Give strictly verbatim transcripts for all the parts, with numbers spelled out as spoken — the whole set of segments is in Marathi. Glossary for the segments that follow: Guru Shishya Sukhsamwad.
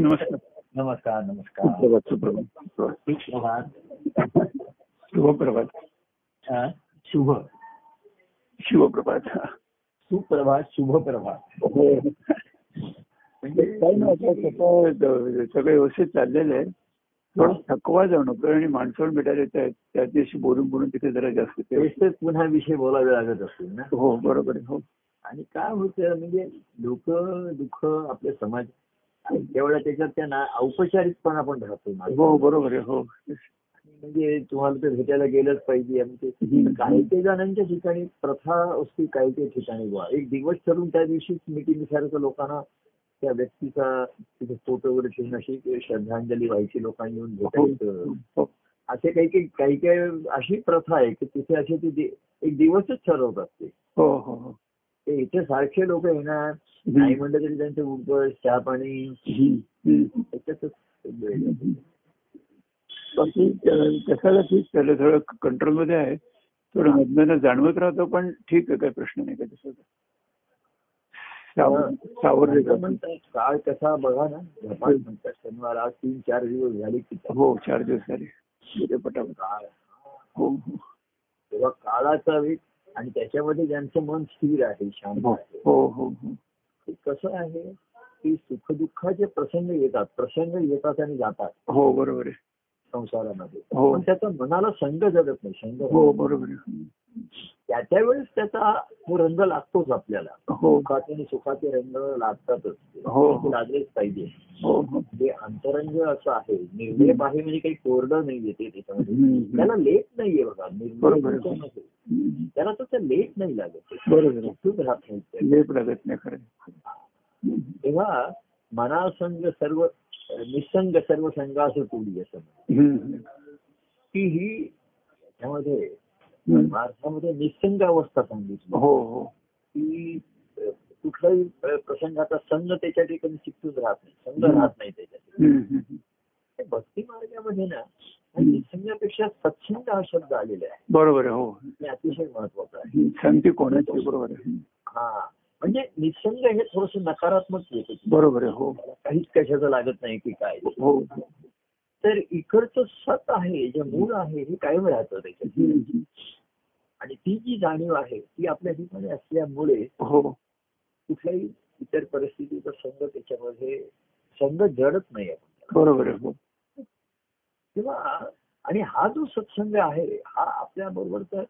नमस्कार नमस्कार नमस्कार सुप्रभात शुभप्रभात शुभ शिवप्रभात सुप्रभात शुभप्रभात म्हणजे काही नाही सगळे व्यवस्थित चाललेलं आहे. थोडा थकवा जाणवतो आणि माणसावर भेटायला येत आहेत त्या दिवशी बोलून बोलून तिथे जरा जास्त पुन्हा विषय बोलावे लागत असतील ना. हो बरोबर आहे. हो आणि काय होतं म्हणजे दुःख दुःख आपले समाज तेवढ्या त्याच्यात त्यांना औपचारिकपणा पण राहतो. हो बरोबर आहे. हो म्हणजे तुम्हाला तर भेटायला गेलंच पाहिजे. काही ते जणांच्या ठिकाणी प्रथा असते काही काही ठिकाणी बा एक दिवस ठरून त्या दिवशीच मिटिंग सारखं लोकांना त्या व्यक्तीचा तिथे फोटो वगैरे ठेवून अशी श्रद्धांजली व्हायची लोकांनी येऊन भेटायचं असे काही काही काही काही अशी प्रथा आहे की तिथे असे ते एक दिवसच ठरवत असते. हो हो इथे सारखे लोक येणार नाही म्हणलं तरी त्यांचे उपवास चहा पाणी कशाला ठीक त्याला थोडं कंट्रोलमध्ये आहे. थोडं मधम्याला जाणवत राहतो पण ठीक आहे काही प्रश्न नाही. काही म्हणतात काळ कसा बघा ना धपाट म्हणतात शनिवार आज तीन चार दिवस झाले की. हो चार दिवस झाले काळ. हो तेव्हा काळाचा वेग आणि त्याच्यामध्ये ज्यांचं मन स्थिर आहे शांत आहे. हो हो हो कसं आहे की सुखदुःखाचे प्रसंग येतात प्रसंग येतात आणि जातात. हो बरोबर आहे संसारामध्ये. हो त्याचा मनाला संघ जगत नाही संघ. हो बरोबर त्याच्या वेळेस त्याचा तो रंग लागतोच आपल्याला. सुखाचे आणि सुखाचे रंग लागतातच लागलेच पाहिजे. हे अंतरंग असं आहे निर्लेप आहे म्हणजे काही कोरडं नाही येते त्याच्यामध्ये त्याला लेप नाहीये बघा निर्लेप त्याला तसं लेप नाही लागत. बरोबर खूप राहत नाही लेप लागत नाही खरं. तेव्हा मनासंग सर्व निसंग सर्व संघ असं तोडी असं की ही याच्यामध्ये महाराष्ट्रामध्ये निसंग अवस्था सांगितली. हो हो की कुठलाही प्रसंगाचा संघ त्याच्या ठिकाणी चिकटून राहत नाही संघ राहत नाही त्याच्यात. भक्ती मार्गामध्ये ना निसंगापेक्षा सत्संग हा शब्द आलेला आहे. बरोबर आहे. हो हे अतिशय महत्वाचं आहे. शांती कोणाची बरोबर आहे. हा म्हणजे निसंग हे थोडस नकारात्मक येत. बरोबर आहे. हो काहीच कशाचं लागत नाही की काय. हो तर इकडचं सत आहे जे मूळ आहे हे कायम राहतं त्याच्यात आणि ती जी जाणीव आहे ती आपल्या ठिकाणी असल्यामुळे कुठल्याही इतर परिस्थितीचा संघ त्याच्यामध्ये संघ जडत नाही आपण. बरोबर आहे. तेव्हा आणि हा जो सत्संग आहे हा आपल्या बरोबर तर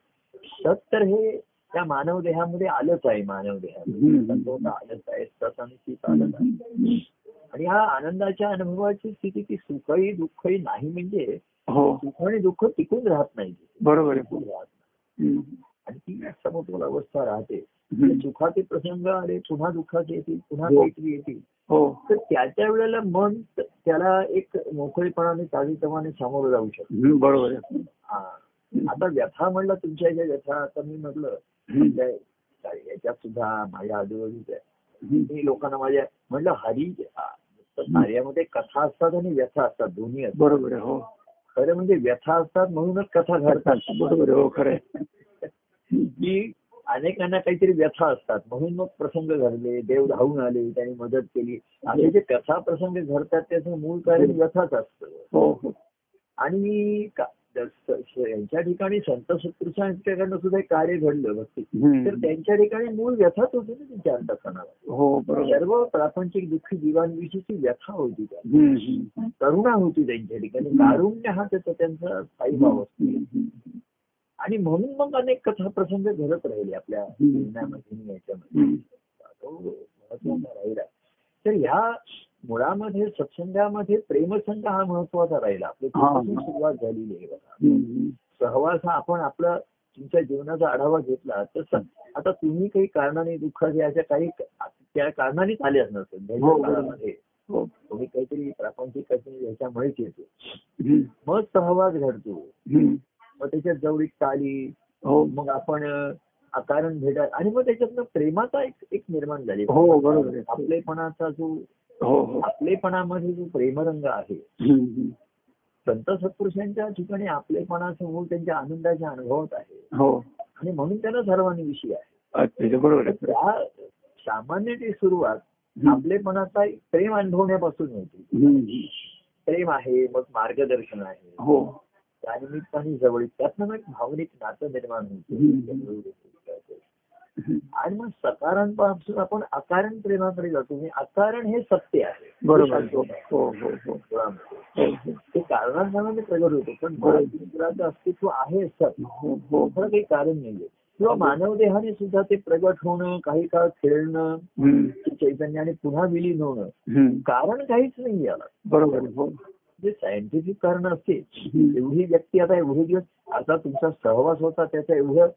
सत तर हे त्या मानव देहामध्ये आलंच आहे मानव देहामध्ये आलंच आहे सत आणि सीत आलंच आहे. आणि हा आनंदाच्या अनुभवाची स्थिती की सुखही दुःखही नाही म्हणजे सुख आणि दुःख टिकून राहत नाही. बरोबर राहत नाही आणि ती समतोल अवस्था राहते. सुखाचे प्रसंग आले पुन्हा दुःखाचे येतील पुन्हा काहीतरी येतील तर त्याच्या वेळेला मन त्याला एक मोकळेपणाने ताजीतवाने सामोरं जाऊ शकतो. बरोबर हा आता व्यथा म्हणलं तुमच्या ज्या व्यथा आता मी म्हटलं याच्यात सुद्धा माझ्या आजूबाजूच्या मी लोकांना माझ्या म्हटलं हरी कार्यामध्ये कथा असतात आणि व्यथा असतात दोन्ही असतात. बरोबर आहे. हो खरं म्हणजे व्यथा असतात म्हणूनच कथा घडतात. बरोबर हो खरं की अनेकांना काहीतरी व्यथा असतात म्हणून मग प्रसंग घडले देव धावून आले त्यांनी मदत केली असे जे कथा प्रसंग घडतात त्याचं मूळ कार्य व्यथाच असतं. आणि यांच्या ठिकाणी संत सत्पुरुषांच्याकडनं सुद्धा कार्य घडलं भक्ती तर त्यांच्या ठिकाणी मूळ व्यथाच होती ना त्यांच्या अंतःकरणाला. सर्व प्रापंचिक दुःखी जीवांविषयीची व्यथा होती त्या करुणा होती त्यांच्या ठिकाणी कारुण्य हा त्याचा त्यांचा साईभाव असतो. आणि म्हणून मग अनेक कथा प्रसंग घडत राहिले आपल्या जीवनामध्ये याच्यामध्ये महत्वाचा राहिला. तर ह्या मुळामध्ये सत्संगामध्ये प्रेमसंघ हा महत्वाचा राहिला आपल्या सुरुवात झालेली आहे. सहवास हा आपण आपला तुमच्या जीवनाचा आढावा घेतला तर आता तुम्ही काही कारणाने दुःख याच्या काही त्या कारणानेच आले असणार काळामध्ये तुम्ही काहीतरी प्रापंचिक काहीतरी याच्यामुळेच येतो मग सहवास घडतो मग त्याच्यात जवळीक आली मग आपण कारण भेटा आणि मग त्याच्यातनं प्रेमाचा एक एक निर्माण झाली. हो बरोबर आपलेपणाचा जो आपलेपणामध्ये जो प्रेमरंग आहे संत सत्पुरुषांच्या ठिकाणी आपलेपणाचं मूळ त्यांच्या आनंदाच्या अनुभवात आहे आणि म्हणून त्यांना सर्वांनी विषय आहे. बरोबर त्या सामान्य ती सुरुवात आपलेपणाचा प्रेम अनुभवण्यापासून मिळते. प्रेम आहे, मग मार्गदर्शन आहे, हो त्यानिमित्ताने जवळ त्यातनं एक भावनिक नातं निर्माण होते. आणि मग सकारांपासून आपण अकारण प्रेमाकडे जातो. अकारण हे सत्य आहे, बरोबर ते कारणांमध्ये प्रगट होतो, पण परमेश्वराचं अस्तित्व आहे सत्य, खरं काही कारण नाहीये. किंवा मानव देहाने सुद्धा ते प्रगट होणं, काही काळ खेळणं, चैतन्याने पुन्हा विलीन होणं, कारण काहीच नाही याला, बरोबर जे सायंटिफिक कारण असते. एवढी व्यक्ती आता एवढे दिवस आता तुमचा सहवास होता त्याचा एवढं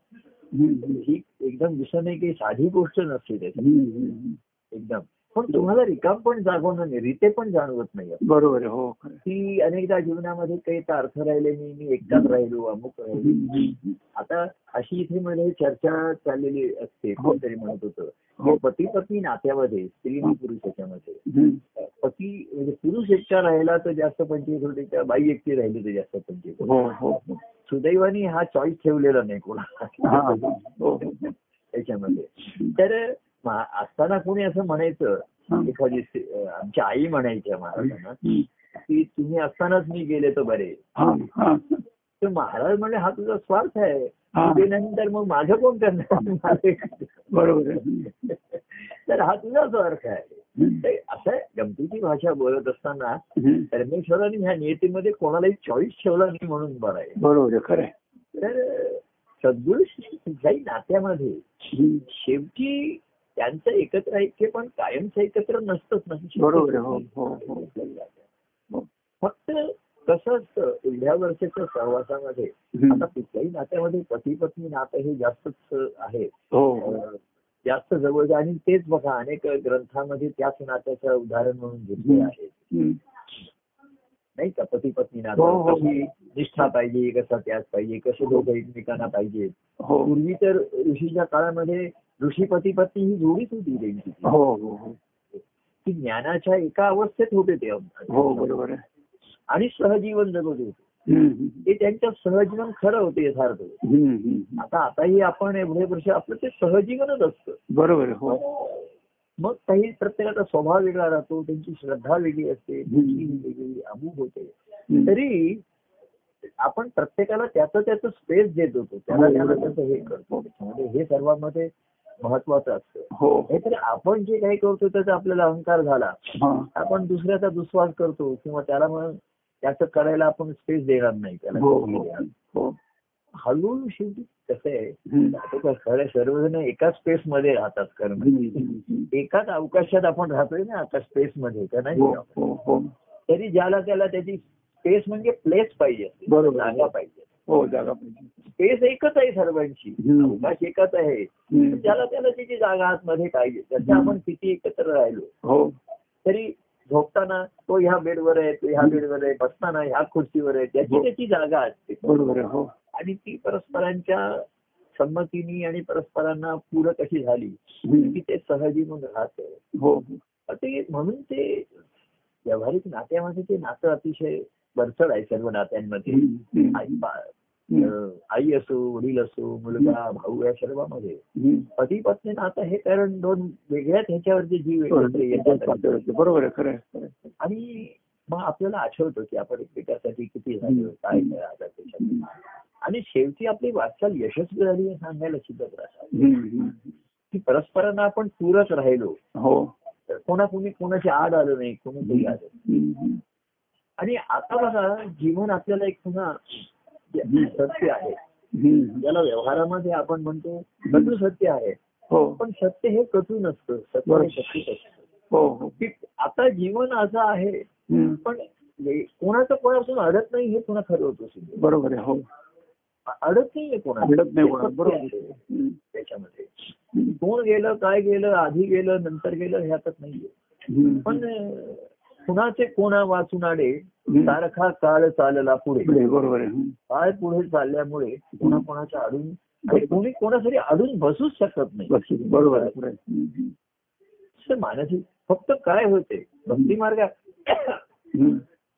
ही एकदम विषय नाही, काही साधी गोष्ट नसते त्याची एकदम, पण तुम्हाला रिकाम पण जागवणार नाही, रीते पण जाणवत नाही, बरोबर हो. की अनेकदा जीवनामध्ये काही अर्थ राहिले नाही, मी एकटाच राहिलो, अमुक राहिलो. आता अशी इथे मध्ये चर्चा चाललेली असते, कोणतरी म्हणत होतं पती पत्नी नात्यामध्ये, स्त्री आणि पुरुष याच्यामध्ये पती म्हणजे पुरुष एकटा राहिला तर जास्त पंचायत होते, त्या बाई एकटी राहिली तर जास्त पंचायत होते. सुदैवाने हा चॉईस ठेवलेला नाही कोणा याच्यामध्ये. तर असताना कोणी असं म्हणायचं, एखादी आमच्या आई म्हणायच्या महाराजांना की तुम्ही असतानाच मी गेले तर बरे. तर महाराज म्हणले हा तुझा स्वार्थ आहे, नंतर मग माझं कोण करणार, बरोबर. तर हा तुझा स्वार्थ आहे. असं गमतीची भाषा बोलत असताना परमेश्वराने ह्या नियतीमध्ये कोणालाही चॉईस ठेवला नाही म्हणून बरं, बरोबर खरं. तर सद्गुरु शिष्याच्या नात्यामध्ये शेवटी त्यांचं एकत्र ऐक्य पण कायमचं एकत्र नसतच नाही, बरोबर. फक्त कसं असतं एवढ्या वर्षाच्या सहवासामध्ये, आता कुठल्याही नात्यामध्ये पती पत्नी नातं हे जास्तच आहे, जास्त जवळचं. आणि तेच बघा अनेक ग्रंथामध्ये त्याच नात्याचं उदाहरण म्हणून घेतले आहे नाही का. पती पत्नी नातं कशी निष्ठा पाहिजे, कसा त्याग पाहिजे, कसे दोघं एकमेकांना पाहिजे. पूर्वी तर ऋषीच्या काळामध्ये ऋषी पती पत्नी ही जोडीच होती त्यांची, ती ज्ञानाच्या एका अवस्थेत होते ते, बरोबर. आणि सहजीवन जगत होते ते, त्यांच्या सहजीवन खरं होते यथार्थ. आता आताही आपण एवढे वर्ष आपलं ते सहजीवनच असतं, बरोबर. मग काही प्रत्येकाचा स्वभाव वेगळा राहतो, त्यांची श्रद्धा वेगळी असते, वेगळी अमूक होते, तरी आपण प्रत्येकाला त्याचं त्याचं स्पेस देत होतो, त्याला त्याला त्याचं हे करतो. हे सर्वांमध्ये महत्वाचं असतं. नाहीतर आपण जे काही करतो त्याचा आपल्याला अहंकार झाला, आपण दुसऱ्याचा दुस्वास करतो, किंवा त्याला मग त्याचं करायला आपण स्पेस देणार नाही त्याला. हळूहळू शेवटी कसं आहे, खरं सर्वजण एकाच स्पेस मध्ये राहतात, कारण एकाच अवकाशात आपण राहतोय ना आता स्पेस मध्ये का नाही. तरी ज्याला त्याला त्याची स्पेस म्हणजे प्लेस पाहिजे, जागा पाहिजे, हो जागा पाहिजे. स्पेस एकच आहे सर्वांची, अवकाश एकच आहे, ज्याला त्याला त्याची जागा आतमध्ये पाहिजे. त्याच्या आपण किती एकत्र राहिलो तरी झोपताना तो ह्या बेडवर आहे, तो ह्या बेडवर आहे, बसताना ह्या खुर्चीवर आहे, त्याची त्याची जागा असते, बरोबर. आणि ती परस्परांच्या संमतीने आणि परस्परांना पूरक अशी झाली की ते सहजीवन राहत. हो ते म्हणून ते व्यावहारिक नात्यामध्ये ते नातं अतिशय बरचड आहे सर्व नात्यांमध्ये. आई असो, वडील असो, मुलगा, भाऊ, या सर्वांमध्ये पती पत्नी नातं हे कारण दोन वेगळ्याच ह्याच्यावरती जीव एकत्र, बरोबर खरं. आणि मग आपल्याला आठवतो की आपण एकमेकांसाठी किती झालो, काय त्याच्यासाठी. आणि शेवटी आपली वाटचाल यशस्वी झाली हे सांगायला सुद्धा त्रास, की परस्परांना आपण पूरक राहिलो, कोणाकोणी कोणाची आड आलं नाही, कोणीतरी आलं. आणि आता बघा जीवन आपल्याला एक पुन्हा सत्य आहे, ज्याला व्यवहारामध्ये आपण म्हणतो कटू सत्य आहे, पण सत्य हे कटू नसतं, सत्य हे सत्य असतं. की आता जीवन असं आहे पण कोणाचं कोणापासून अडत नाही हे पुन्हा खरं होतं, बरोबर आहे. हो अडत नाहीये कोणा, अडत नाही कोणा, बरोबर. त्याच्यामध्ये कोण गेलं, काय गेलं, आधी गेलं, नंतर गेलं, हे आता नाहीये. पण कुणाचे कोणा वाचून आडे सारखा काळ चालला पुढे, बरोबर. काळ पुढे चालल्यामुळे कोणा कोणाच्या अडून, आणि कोणी कोणासाठी अडून बसूच शकत नाही, बरोबर. मानसिक फक्त काय होते भक्ती मार्गात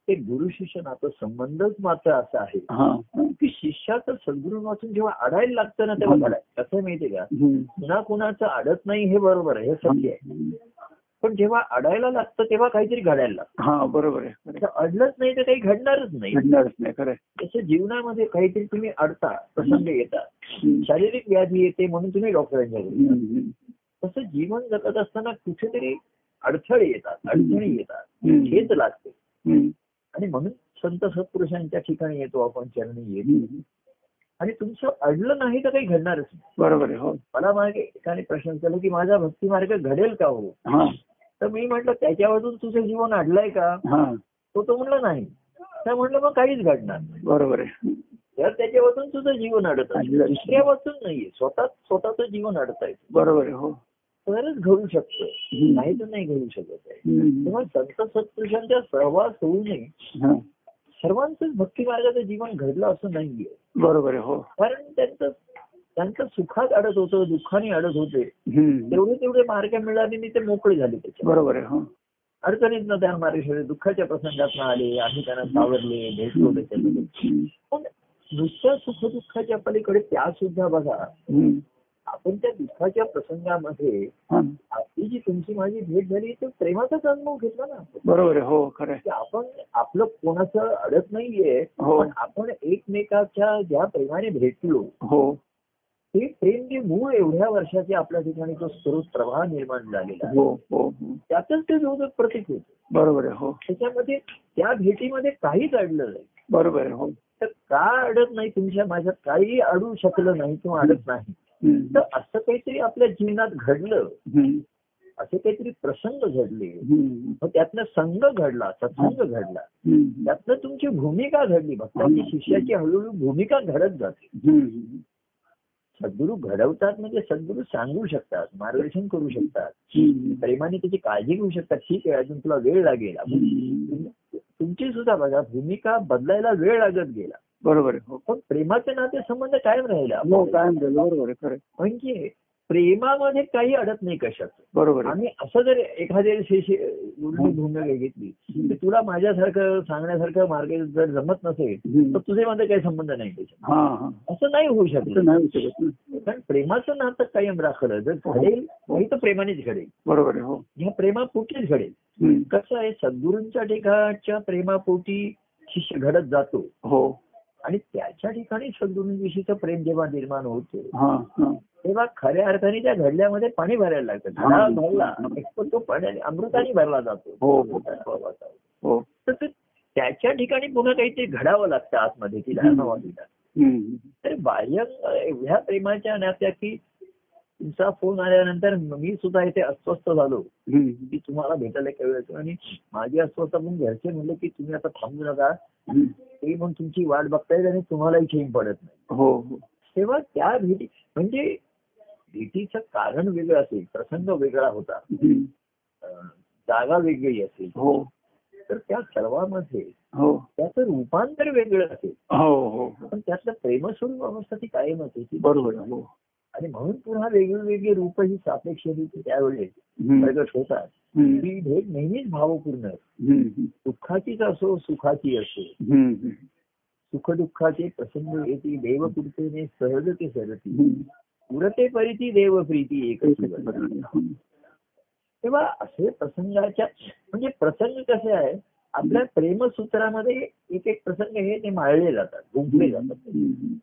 ते गुरु शिष्य नातं संबंधच मात्र असा आहे की शिष्याचं सद्गुरू वाचून जेव्हा अडायला लागतं ना तेव्हा अडाय कसं माहितीये का, कुणा कुणाचं अडत नाही हे बरोबर आहे, हे सत्य आहे. पण जेव्हा अडायला लागतं तेव्हा काहीतरी घडायला लागतं. हा बरोबर आहे. अडलंच नाही तर काही घडणारच नाही. घडणारच नाही खरं. तसं जीवनामध्ये काहीतरी तुम्ही अडता, प्रसंग येतात, शारीरिक व्याधी येते म्हणून तुम्ही डॉक्टरांच्या. तसं जीवन जगत असताना कुठेतरी अडथळे येतात, अडचणी येतात, हेच लागते. आणि म्हणून संत सत्पुरुषांच्या ठिकाणी येतो आपण, चरणी येतो. आणि तुमचं अडलं नाही तर काही घडणारच नाही. बरोबर आहे. मला मागे एकाने प्रश्न केला की माझा भक्ती मार्ग घडेल का हो, तर मी म्हटलं त्याच्यावरून तुझं जीवन अडलंय का, तो तो म्हणला नाही. तर म्हटलं मग काहीच घडणार नाही. बरोबर आहे. जर त्याच्यावरून तुझं जीवन अडत असेल, दुसऱ्या वाचून नाहीये, स्वतः स्वतःच जीवन अडत आहे. बरोबर आहे. हो तरच घडू शकतं, नाही तर नाही घडू शकत आहे. तेव्हा संत सत्पुरुषांचा सहवास होऊ नये. सर्वांचंच भक्ती मार्गाचं जीवन घडलं असं नाहीये. बरोबर आहे. हो कारण त्यांचं त्यांचं सुखात अडत होतं, दुःखाने अडत होते, तेवढे तेवढे मार्ग मिळाले, ते मोकळे झाले त्याच्या. बरोबर आहे. हो अडचणीत ना त्या मार्ग, दुःखाच्या प्रसंगात आले, आम्ही त्यांना सावरले, भेटलो त्याच्यामध्ये. पण नुसत्या सुख दुःखाच्या पलीकडे त्या सुद्धा बघा, आपण त्या दुःखाच्या प्रसंगामध्ये आपली जी तुमची माझी भेट झाली तर प्रेमाचाच अनुभव घेतला ना. बरोबर आहे. हो खरं. आपण आपलं कोणाचं अडत नाहीये, पण आपण एकमेकाच्या ज्या प्रेमाने भेटलो, हो ते प्रेम जे मूळ एवढ्या वर्षाचे आपल्या ठिकाणी तो स्रोत प्रवाह निर्माण झालेला, हो त्यातच ते जोडत प्रतीक होत. बरोबर आहे. हो त्याच्यामध्ये त्या भेटीमध्ये काहीच अडलं नाही. बरोबर आहे. हो तर का अडत नाही, तुमच्या माझ्यात काही अडू शकलं नाही किंवा अडत नाही, तर असं काहीतरी आपल्या जीवनात घडलं, असे काहीतरी प्रसंग घडले, मग त्यातनं संघ घडला, सत्संग घडला, त्यातनं तुमची भूमिका घडली. भक्तांची शिष्याची हळूहळू भूमिका घडत जाते. सद्गुरू घडवतात म्हणजे सद्गुरू सांगू शकतात, मार्गदर्शन करू शकतात, प्रेमाने त्याची काळजी घेऊ शकतात. ठीक आहे अजून तुला वेळ लागेल, तुमची सुद्धा बघा भूमिका बदलायला वेळ लागत गेला. बरोबर आहे. पण प्रेमाचे नाते संबंध कायम राहिला. कायम राहिला. बरोबर आहे. खरं. म्हणजे प्रेमामध्ये काही अडत नाही कशात. बरोबर. आणि असं जर एखाद्या भूमिका घेतली तर तुला माझ्यासारखं सांगण्यासारखं मार्ग जर जमत नसेल तर तुझे माझे काही संबंध नाही त्याच्यात, असं नाही होऊ शकत. नाही कारण प्रेमाचं नातं कायम राखलं जर घडेल नाही तर प्रेमानेच घडेल. बरोबर आहे. ह्या प्रेमापोटीच घडेल. कसं आहे, सद्गुरूंच्या ठिकाणच्या प्रेमापोटी शिष्य घडत जातो. हो आणि त्याच्या ठिकाणी सद्गुरूंविषयीचं प्रेम जेव्हा निर्माण होतो तेव्हा खऱ्या अर्थाने त्या घडल्यामध्ये पाणी भरायला लागतं. घडा भरला पण तो पाण्याने अमृताने भरला जातो. तर त्याच्या ठिकाणी पुन्हा काहीतरी घडावं लागतं आतमध्ये, तिला अनुभव दिला. तर बाह्य एवढ्या प्रेमाच्या नात्या की तुमचा फोन आल्यानंतर मी सुद्धा इथे अस्वस्थ झालो की तुम्हाला भेटायला कळलं, आणि माझी अस्वस्थ म्हणून घरचे म्हणले की तुम्ही आता थांबू नका, ते म्हणून तुमची वाट बघतायत आणि तुम्हालाही चेन पडत नाही. हो हो तेव्हा त्या भेटी म्हणजे भेटीचं कारण वेगळं असेल, प्रसंग वेगळा होता, जागा वेगळी असेल, हो तर त्या सर्वांमध्ये त्याचं रूपांतर वेगळं असेल. हो हो पण त्यातलं प्रेमस्वरूप अवस्था ती कायम असेल. बरोबर. आणि म्हणून पुन्हा वेगवेगळी रूप ही सापेक्ष रीती त्यावेळेस प्रगट होतात. ही भेट नेहमीच भावपूर्ण, दुःखाचीच असो सुखाची असो, सुख दुःखाचे प्रसंग येते, देवकृपेने सहज ते सरती, पुरते परिती देवप्रीती एकत्र. तेव्हा असे प्रसंगाच्या म्हणजे प्रसंग कसे आहे आपल्या प्रेमसूत्रामध्ये एक एक प्रसंग हे ते माळले जातात, गुंफले जातात.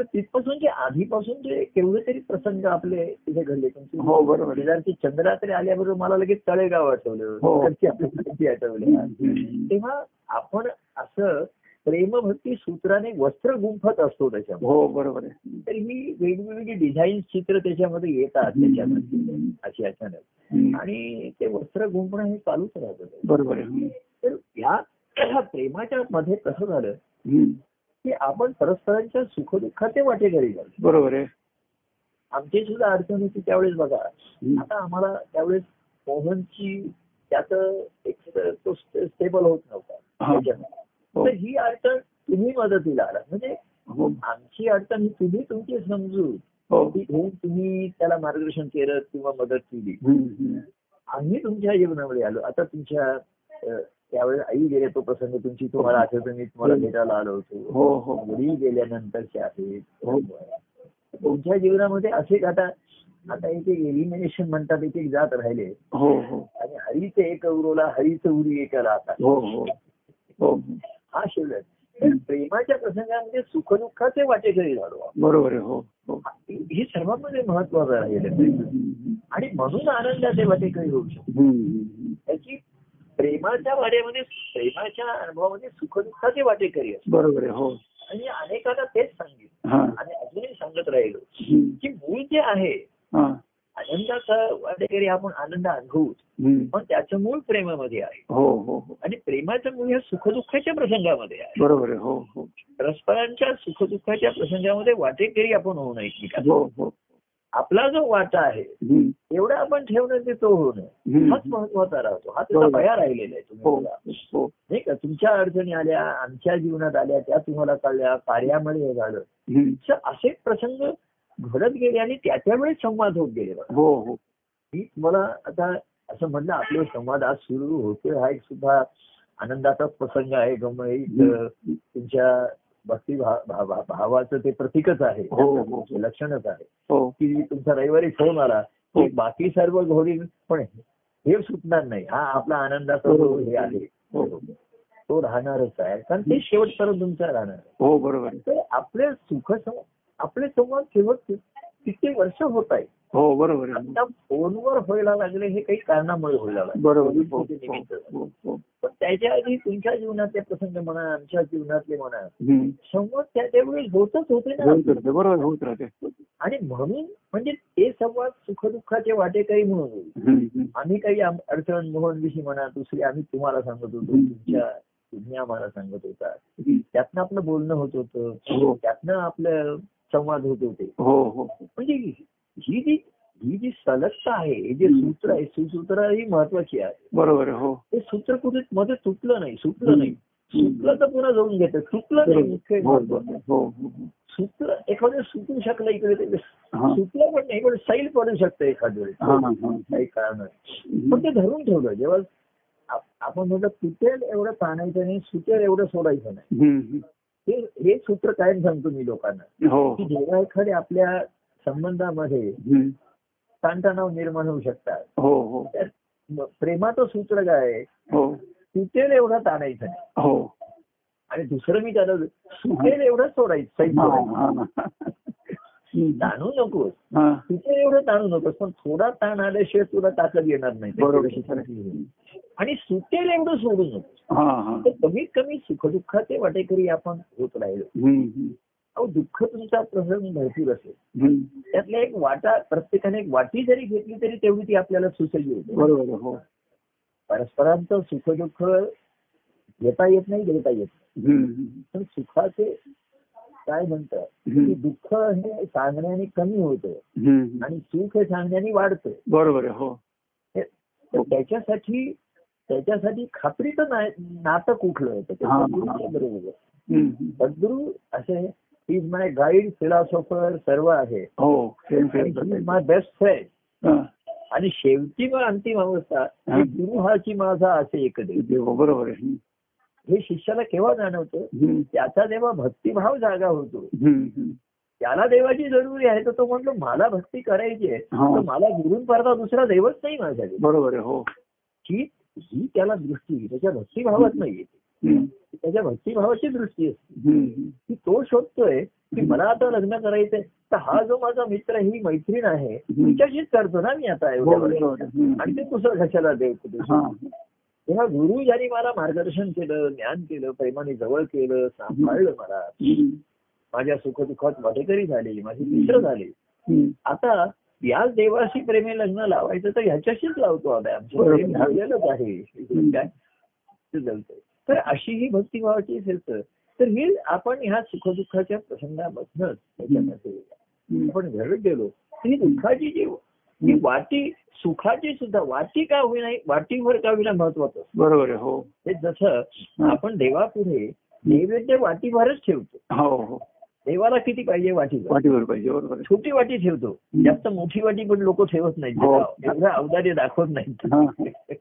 तर तिथपासून जे आधीपासून जे केवढे तरी प्रसंग आपले तिथे घडले. हो बरोबर. शेजारची चंद्रात्री आल्याबरोबर मला लगेच तळेगाव आठवलं, आपल्या आठवले. तेव्हा आपण असं प्रेमभक्ती सूत्राने वस्त्र गुंफत असतो त्याच्यामध्ये. हो बरोबर. तर ही वेगवेगळी डिझाईन चित्र त्याच्यामध्ये येतात त्याच्यामध्ये अशी अचानक, आणि ते वस्त्र गुंफणं हे चालूच राहतं. बरोबर. तर या प्रेमाच्या मध्ये कसं झालं की आपण परस्परांच्या सुखदुःखाचे वाटे घरी झालो. बरोबर आहे. आमची सुद्धा अडचण होती त्यावेळेस बघा. आता आम्हाला त्यावेळेस मोहनची त्याच एक तो स्टेबल होत नव्हता, तर ही अडचण तुम्ही मदतीला आला. म्हणजे आमची अडचण ही तुम्ही तुमची समजून घेऊन तुम्ही त्याला मार्गदर्शन केलं किंवा मदत केली. आम्ही तुमच्या जीवनामध्ये आलो. आता तुमच्या त्यावेळेस आई गेले तो प्रसंग तुमची तुम्हाला आठवतो, मी तुम्हाला भेटायला आलो होतो. वडील गेल्यानंतरचे आहेत. तुमच्या जीवनामध्ये असे आता आता एक एक एलिमिनेशन म्हणतात, एक एक जात राहिले. आणि हरीचे एक उरवला, हरीचं उरी एक राहतात. हा शिवराज प्रेमाच्या प्रसंगामध्ये सुखदुःखाचे वाटेकरी झालो. बरोबर हे सर्वांमध्ये महत्वाचं राहिलं आणि म्हणून आनंदाचे वाटेकरी होऊ शकतो. त्याची प्रेमाच्या वाड्यामध्ये, प्रेमाच्या अनुभवामध्ये सुखदुःखाचे वाटेकरी असतात. बरोबर आहे. आणि अनेकांना तेच सांगितलं आणि अजूनही सांगत राहिलो की मूळ जे आहे आनंदाचा वाटेकरी, आपण आनंद अनुभवू पण त्याचं मूळ प्रेमामध्ये आहे. आणि प्रेमाचं मूळ हे सुखदुःखाच्या प्रसंगामध्ये आहे. बरोबर आहे. परस्परांच्या सुखदुःखाच्या प्रसंगामध्ये वाटेकरी आपण होऊ नये. आपला जो वाटा आहे एवढा आपण ठेवणं ते तो होणं हाच महत्वाचा राहतो. हा त्याचा भया राहिलेला आहे. तुम्हाला नाही का तुमच्या अडचणी आल्या, आमच्या जीवनात आल्या, त्या तुम्हाला कळल्या, कार्यामध्ये हे झालं, असे प्रसंग घडत गेले आणि त्याच्या वेळेस संवाद होत गेले. बघा मी तुम्हाला आता असं म्हणलं आपले संवाद आज सुरू होते. हा एक सुद्धा आनंदाचाच प्रसंग आहे. गमयी तुमच्या भक्ती भावाचं ते प्रतीकच आहे, लक्षणच आहे की तुमचा रविवारी फोन आला की बाकी सर्व घोडील पण हे सुटणार नाही. हा आपला आनंदाचा हे आहे तो राहणारच आहे कारण ते शेवटपर्यंत तुमचा राहणार. हो बरोबर. तर आपले सुख आपले संवाद शेवट किती वर्ष होत आहे. हो बरोबर. आता फोनवर व्हायला लागले हे काही कारणामुळे व्हायला लागले. बरोबर. पण त्याच्या आधी तुमच्या जीवनातले प्रसंग म्हणा, आमच्या जीवनातले म्हणा, संवाद त्याच्या वेळेस होतच होते ना. बरोबर होत राहते. आणि म्हणून म्हणजे ते संवाद सुखदुःखाचे वाटे काही म्हणून आम्ही काही अडचण मोहनविषयी म्हणा दुसरी आम्ही तुम्हाला सांगत होतो, तुमच्या तुम्ही आम्हाला सांगत होता, त्यातनं आपलं बोलणं होत होतं, त्यातनं आपलं संवाद होत होते. म्हणजे ही जी ही जी सलगता आहे, हे जे सूत्र आहे, सुसूत्र ही महत्वाची आहे. बरोबर. हो ते सूत्र कुठे मध्ये तुटलं नाही. सुटलं नाही सुटलं तर पुन्हा जाऊन घेतं. सुटलं नाही मुख्य महत्वाचं. सूत्र एखादं सुटू शकलं इकडे तिकडे, सुटलं पण नाही पण सैल पडू शकतं एखाद्या वेळेस काही कारण पण ते धरून ठेवलं. जेव्हा आपण म्हटलं तुटेल एवढं ताणायचं नाही, सुटेल एवढं सोडायचं नाही. हे सूत्र कायम सांगतो मी लोकांना की जेव्हा एखाद्या आपल्या संबंधामध्ये ताणतणाव निर्माण होऊ शकतात, प्रेमाचं सूत्र काय, सुटेल एवढं ताणायचं नाही. आणि दुसरं मी त्याला सुटेल एवढं सोडायचं, ताणू नकोस, सुटेल एवढं ताणू नकोस, पण थोडा ताण आल्याशिवाय तुला ताकद येणार नाही. आणि सुटेल एवढं सोडू नकोस. तर कमीत कमी सुखदुःखाचे वाटेकरी आपण होत राहिलो. दुःख तुमचा प्रसंग भरपूर असेल, त्यातला एक वाटा प्रत्येकाने एक वाटी जरी घेतली तरी तेवढी ती आपल्याला सुचली होती. बरोबर. परस्परांचं सुख दुःख घेता येत नाही, घेता येत नाही. पण सुखाचे काय म्हणतात की दुःख हे सांगण्याने कमी होतं आणि सुख हे सांगण्याने वाढतं. बरोबर. हो त्याच्यासाठी त्याच्यासाठी खापरीचं नातं कुठलं होतं त्याच्या बरोबर. सद्गुरू असे इज माय गाईड, फिलॉसॉफर सर्व आहे, माय बेस्ट फ्रेंड. आणि शेवटी मग अंतिम अवस्था गुरु हाची माझा असे एक देव. बरोबर. हे शिष्याला केव्हा जाणवतं त्याचा जेव्हा भक्तिभाव जागा होतो. त्याला देवाची जरुरी आहे तर तो म्हणतो मला भक्ती करायची आहे तर मला गुरुंपर्यंत दुसरा देवच नाही माझ्याकडे. बरोबर. हो की ही त्याला दृष्टी त्याच्या भक्तिभावात नाही येते, त्याच्या भक्तिभावाची दृष्टी असते की तो शोधतोय की मला आता लग्न करायचंय तर हा जो माझा मित्र ही मैत्रीण आहे तिच्याशीच करतो ना मी आता एवढ्या आणि ते दुसरं घशाला द्यायचं. तेव्हा गुरु ज्यांनी मला मार्गदर्शन केलं, ज्ञान केलं, प्रेमाने जवळ केलं, सांभाळलं मला, माझ्या सुखदुःखात वाटेकरी झाली, माझे मित्र झाले, आता याच देवाशी प्रेमे लग्न लावायचं तर ह्याच्याशीच लावतो आता आमचं प्रेम झालेलंच आहे. तर अशी ही भक्तिभावाची असेल तर हे आपण ह्या सुखदुःखाच्या प्रसंगामधनच त्याच्यामध्ये आपण घडत गेलो ही दुःखाची जी ही वाटी सुखाची सुद्धा वाटी का होईना, वाटीवर का होईना महत्वाचं. बरोबर. हो हे जसं आपण देवापुढे नैवेद्य वाटीवरच ठेवतो. देवाला किती पाहिजे? वाटी वाटीवर पाहिजे. बरोबर. छोटी वाटी ठेवतो, जास्त मोठी वाटी पण लोक ठेवत नाहीत, एवढा अवधार्य दाखवत नाहीत.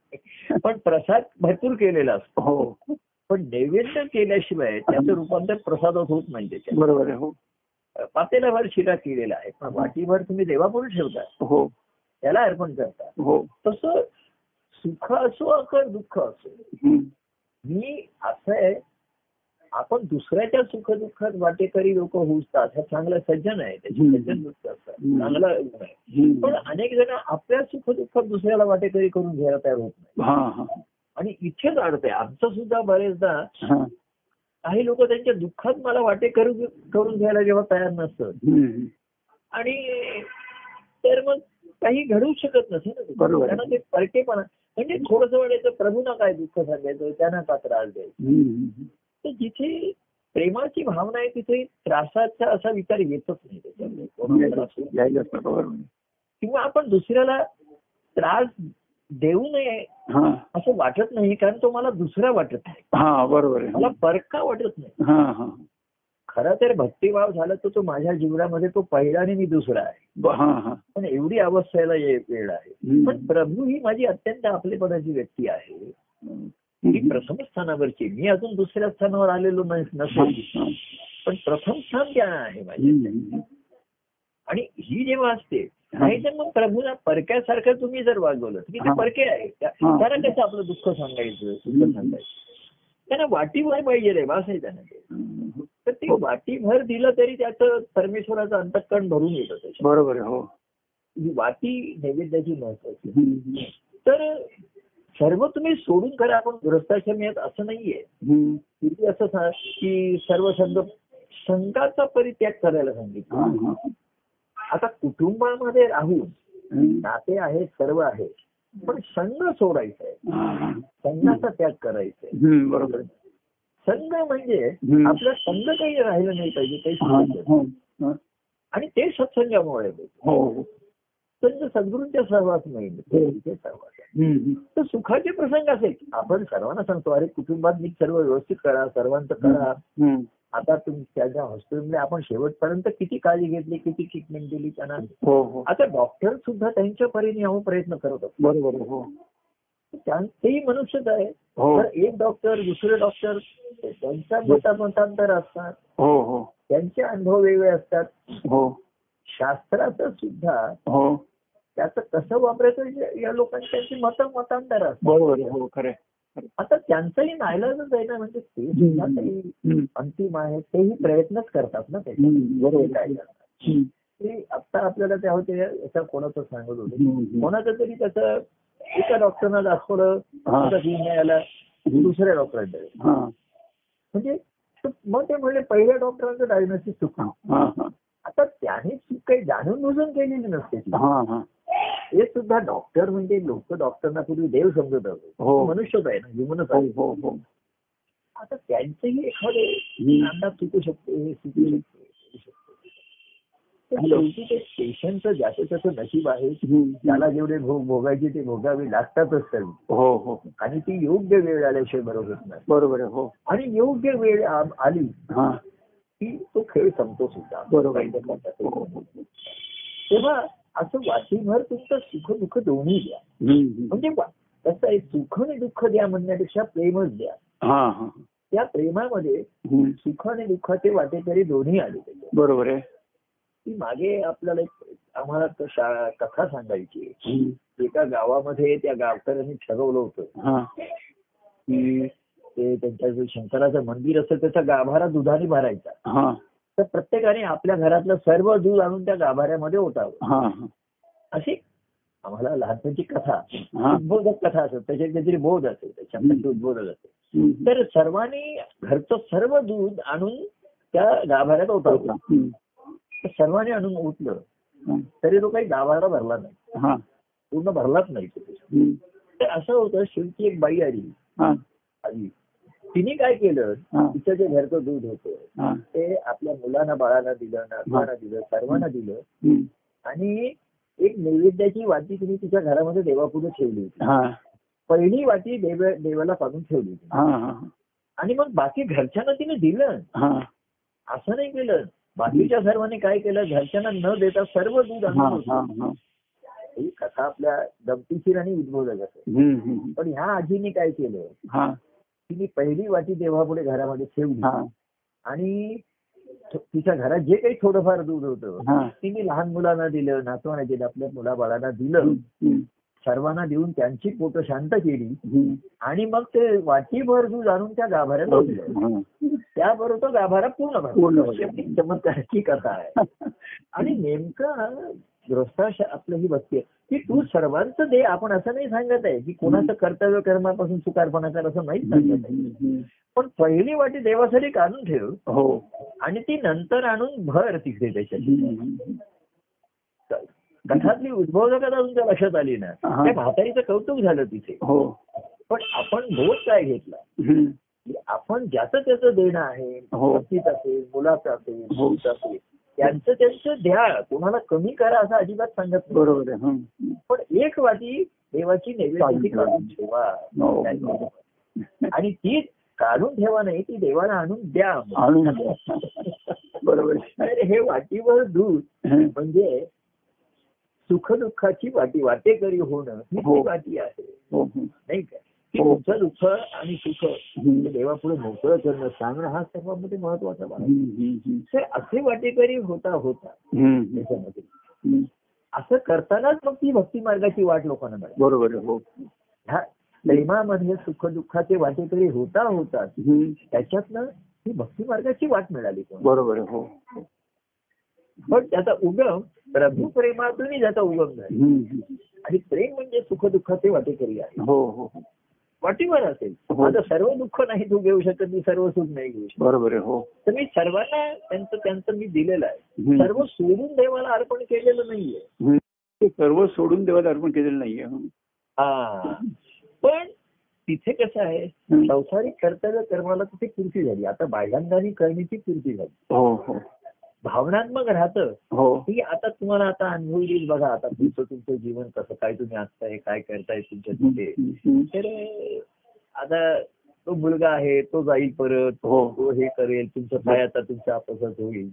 पण प्रसाद भरपूर केलेला असतो पण नैवेद्य केल्याशिवाय त्याचं रूपांतर प्रसादात होत नाही त्याच्या. बरोबर. पातेला भर शिरा केलेला आहे, वाटीभर तुम्ही देवापुढे ठेवता, हो, त्याला अर्पण करता, हो. तसं सुख असो का दुःख असो, मी असं आहे आपण दुसऱ्याच्या सुख दुःखात वाटेकरी लोक हुसतात, हा चांगला सज्जन आहे, त्याची सज्जन दुःख असतात, चांगला आहे. पण अनेक जण आपल्या सुख दुःखात दुसऱ्याला वाटेकरी करून घ्यायला तयार होत नाही, आणि इथेच अडते आमचं सुद्धा. बरेचदा काही लोक त्यांच्या दुःखात मला वाटेकरी करून घ्यायला जेव्हा तयार नसत, आणि तर मग काही घडू शकत नसेल, बरोबर. ते परकेपणा म्हणजे थोडस वाटायचं प्रभूना काय दुःख सांगायचं, त्यांना का त्रास द्यायचा. जिथे प्रेमाची भावना आहे तिथे त्रासाचा असा विचार येतच नाही त्याच्यामध्ये, किंवा आपण दुसऱ्याला त्रास देऊ नये असं वाटत नाही, कारण तो मला दुसरा वाटत नाही, बरोबर, मला परका वाटत नाही. खरं तर भक्तिभाव झाला तर तो माझ्या जीवनामध्ये तो पहिला आणि मी दुसरा आहे, पण एवढी अवस्थेला वेळ आहे. पण प्रभू ही माझी अत्यंत आपलेपणाची व्यक्ती आहे, ती प्रथम स्थानावरची, मी अजून दुसऱ्या स्थानावर आलेलो नाही नसेल, पण प्रथम स्थान ज्ञान आहे माझे. आणि ही जेव्हा असते नाही तर मग प्रभूला परक्यासारखं तुम्ही जर वागवलं की ते परके आहे, त्याला कसं आपलं दुःख सांगायचं, सुख सांगायचं, त्यांना वाटीभर पाहिजे रे बा असाय त्यांना. तर ते वाटीभर दिलं तरी त्याचं परमेश्वराचं अंतःकरण भरून येतं, बरोबर. हो, वाटी नैवेद्याची महत्वाची. तर सर्व तुम्ही सोडून करा, आपण गृहस्थाश्रम येत असं नाहीये, असं की सर्व संघ संघाचा परित्याग करायला सांगितलं. आता कुटुंबामध्ये राहून नाते आहे सर्व आहे, पण संघ सोडायचा आहे, संघाचा त्याग करायचा आहे, बरोबर. संघ म्हणजे आपला संघ काही राहिला नाही पाहिजे, काही, आणि ते सत्संगामुळे तर सद्गुरूंच्या सहवास नाही सहवास. तर सुखाचे प्रसंग असेल, आपण सर्वांना सांगतो अरे कुटुंबात मी सर्व व्यवस्थित करा, सर्वांचं करा. आता तुमच्या हॉस्पिटलमध्ये आपण शेवटपर्यंत किती काळजी घेतली, किती ट्रीटमेंट दिली त्यांना, आता डॉक्टर सुद्धा त्यांच्या परीने हा प्रयत्न करत असतो, बरोबर. तेही मनुष्यच आहे, तर एक डॉक्टर दुसरे डॉक्टर त्यांच्या मतामतांतर असतात, त्यांचे अनुभव वेगळे असतात. शास्त्राचं सुद्धा त्याचं कसं वापरायचं या लोकांनी त्यांची मतं मतांतर असतात. आता त्यांचाही नाईलाजच आहे ना, म्हणजे ते सुद्धा काही अंतिम आहे, तेही प्रयत्नच करतात ना त्याच्या. ते आता आपल्याला त्या होते याचा कोणाचं सांगत होते, कोणाचं तरी त्याचं एका डॉक्टरना दाखवलं याला दुसऱ्या डॉक्टरांकडे, म्हणजे मग ते म्हणजे पहिल्या डॉक्टरांचं डायग्नोसिस चुकलं. आता त्याने काही जाणून बुजून केलेली नसते, हे सुद्धा डॉक्टर म्हणजे लोक डॉक्टरना पूर्वी देव समजत असतो, मनुष्यच आहे ना, ह्युमनच आहे. आता त्यांचंही एखादे अंदाज चुकू शकते, हे चुकू शकते. ते पेशंटचं ज्याचं त्याचं नशीब आहे, त्याला जेवढे भोग भोगायचे ते भोगावे लागतातच सर्व, आणि ती योग्य वेळ आल्याशिवाय बरोबर नाही, बरोबर. हो, आणि योग्य वेळ आली की तो खेळ संपतो सुद्धा, बरोबर. तेव्हा असं वाटीभर तुमचं सुख दुःख दोन्ही द्या, म्हणजे कसं आहे, सुख आणि दुःख द्या म्हणण्यापेक्षा प्रेमच द्या. त्या प्रेमामध्ये सुख आणि दुःखाचे वाटेकरी दोन्ही आले, बरोबर आहे. ती मागे आपल्याला आम्हाला कथा सांगायची, एका गावामध्ये त्या गावकऱ्यांनी ठरवलं होतं की ते त्यांच्या जे शंकराचं मंदिर असतं त्याचा गाभारा दुधाने भरायचा. तर प्रत्येकाने आपल्या घरातलं सर्व दूध आणून त्या गाभाऱ्यामध्ये ओतावं, अशी आम्हाला लहानपणीची कथा, उद्बोधक कथा असत, त्याच्यात काहीतरी बोध असेल, त्याच्यामध्ये उद्बोधक असेल. तर सर्वांनी घरचं सर्व दूध आणून त्या गाभाऱ्यात ओतावलं, सर्वांनी आणून ओतलं तरी तो काही गाभारा भरला नाही, पूर्ण भरलाच नाही. तर असं होतं, शेवटी एक बाई आली, तिने काय केलं, तिचं जे घरचं दूध होतं ते आपल्या मुलांना बाळांना दिलं, नातवांना दिलं, सर्वांना दिलं, आणि एक नैवेद्याची वाटी तिने तिच्या घरामध्ये देवापुढे ठेवली होती. पहिली वाटी देव देवाला पाजून ठेवली होती, आणि मग बाकी घरच्यांना तिने दिलं. असं नाही केलं, बाकीच्या सर्वांनी काय केलं, घरच्यांना न देता सर्व दूध आणलं. ही कथा आपल्या दमतीशीर आणि उद्बोधक असेल, पण ह्या आजीने काय केलं, तिने पहिली वाटी देवापुढे घरामध्ये ठेवली, आणि तिच्या घरात जे काही थोडंफार दूध होतं तिने लहान मुलांना दिलं, नातवांना दिलं, आपल्या मुलाबाळांना दिलं, सर्वांना देऊन त्यांची पोट शांत केली. आणि मग ते वाटीभर दूध आणून त्या गाभाऱ्यात दिलं, त्याबरोबर तो गाभारा पूर्ण भरला. चमत्काराची कथा आहे. आणि नेमकं ग्रस्ता आपलं ही भक्ती की तू सर्वांचं दे. आपण असं नाही सांगत आहे की कोणाचं कर्तव्य कर्मापासून सुकारपणा कर, असं नाहीच सांगत आहे. पण पहिली वाटी देवासाठी काढून ठेव हो, आणि ती नंतर आणून भर तिकडे त्याच्यात. कथातली उद्भव कथा तुमच्या लक्षात आली ना, त्या म्हातारीचं कौतुक झालं तिथे हो. पण आपण बोध काय घेतला की आपण ज्याचं त्याचं देणं आहे, भक्तीचं असेल, मुलाचं असेल, भूत असेल, त्यांचं त्यांचं द्या, कोणाला कमी करा असं अजिबात सांगत बरोबर. पण एक वाटी देवाची नैवेद्याची काढून ठेवा, आणि ती काढून ठेवा नाही ती देवाला आणून द्या आणून बरोबर. हे वाटीवर दूध म्हणजे सुख दुःखाची वाटी, वाटेकरी होणं ही ती वाटी आहे नाही का. की तुमचं दुःख आणि सुख देवापुढे मोकळं करणं, सांगणं हा सर्वांमध्ये महत्वाचा भाग. असे वाटेकरी होता होता त्याच्यामध्ये असं करतानाच मग ती भक्ती मार्गाची वाट लोकांना मिळाली बरोबर हो. ह्या प्रेमामध्ये सुख दुःखाचे वाटेकरी होता होता त्याच्यातनं ही भक्ती मार्गाची वाट मिळाली बरोबर हो. पण त्याचा उगम प्रभू प्रेमातून त्याचा उगम झाला. आणि प्रेम म्हणजे सुख दुःखाचे वाटेकरी आहे हो हो, वाटीवर असेल. माझं सर्व दुःख नाही तू घेऊ शकत, मी सर्व सुख नाही घेऊ शकत बरोबर हो. तर मी सर्वांना त्यांचं त्यांचं मी दिलेलं आहे, सर्व सोडून देवाला अर्पण केलेलं नाहीये, सर्व सोडून देवाला अर्पण केलेलं नाहीये हा. पण तिथे कसं आहे, संसारिक कर्तव्य कर्माला तिथे कीर्ती झाली, आता बाह्यांगाने करण्याची कीर्ती झाली हो हो. भावनात्मक राहतं की आता तुम्हाला आता अनुभव येईल बघा, आता तुमचं तुमचं जीवन कसं काय तुम्ही असताय, काय करताय तुमच्या तिथे. तर आता तो मुलगा आहे तो जाईल परत तो हे करेल, तुमचं काय आता तुमचा आपसात होईल.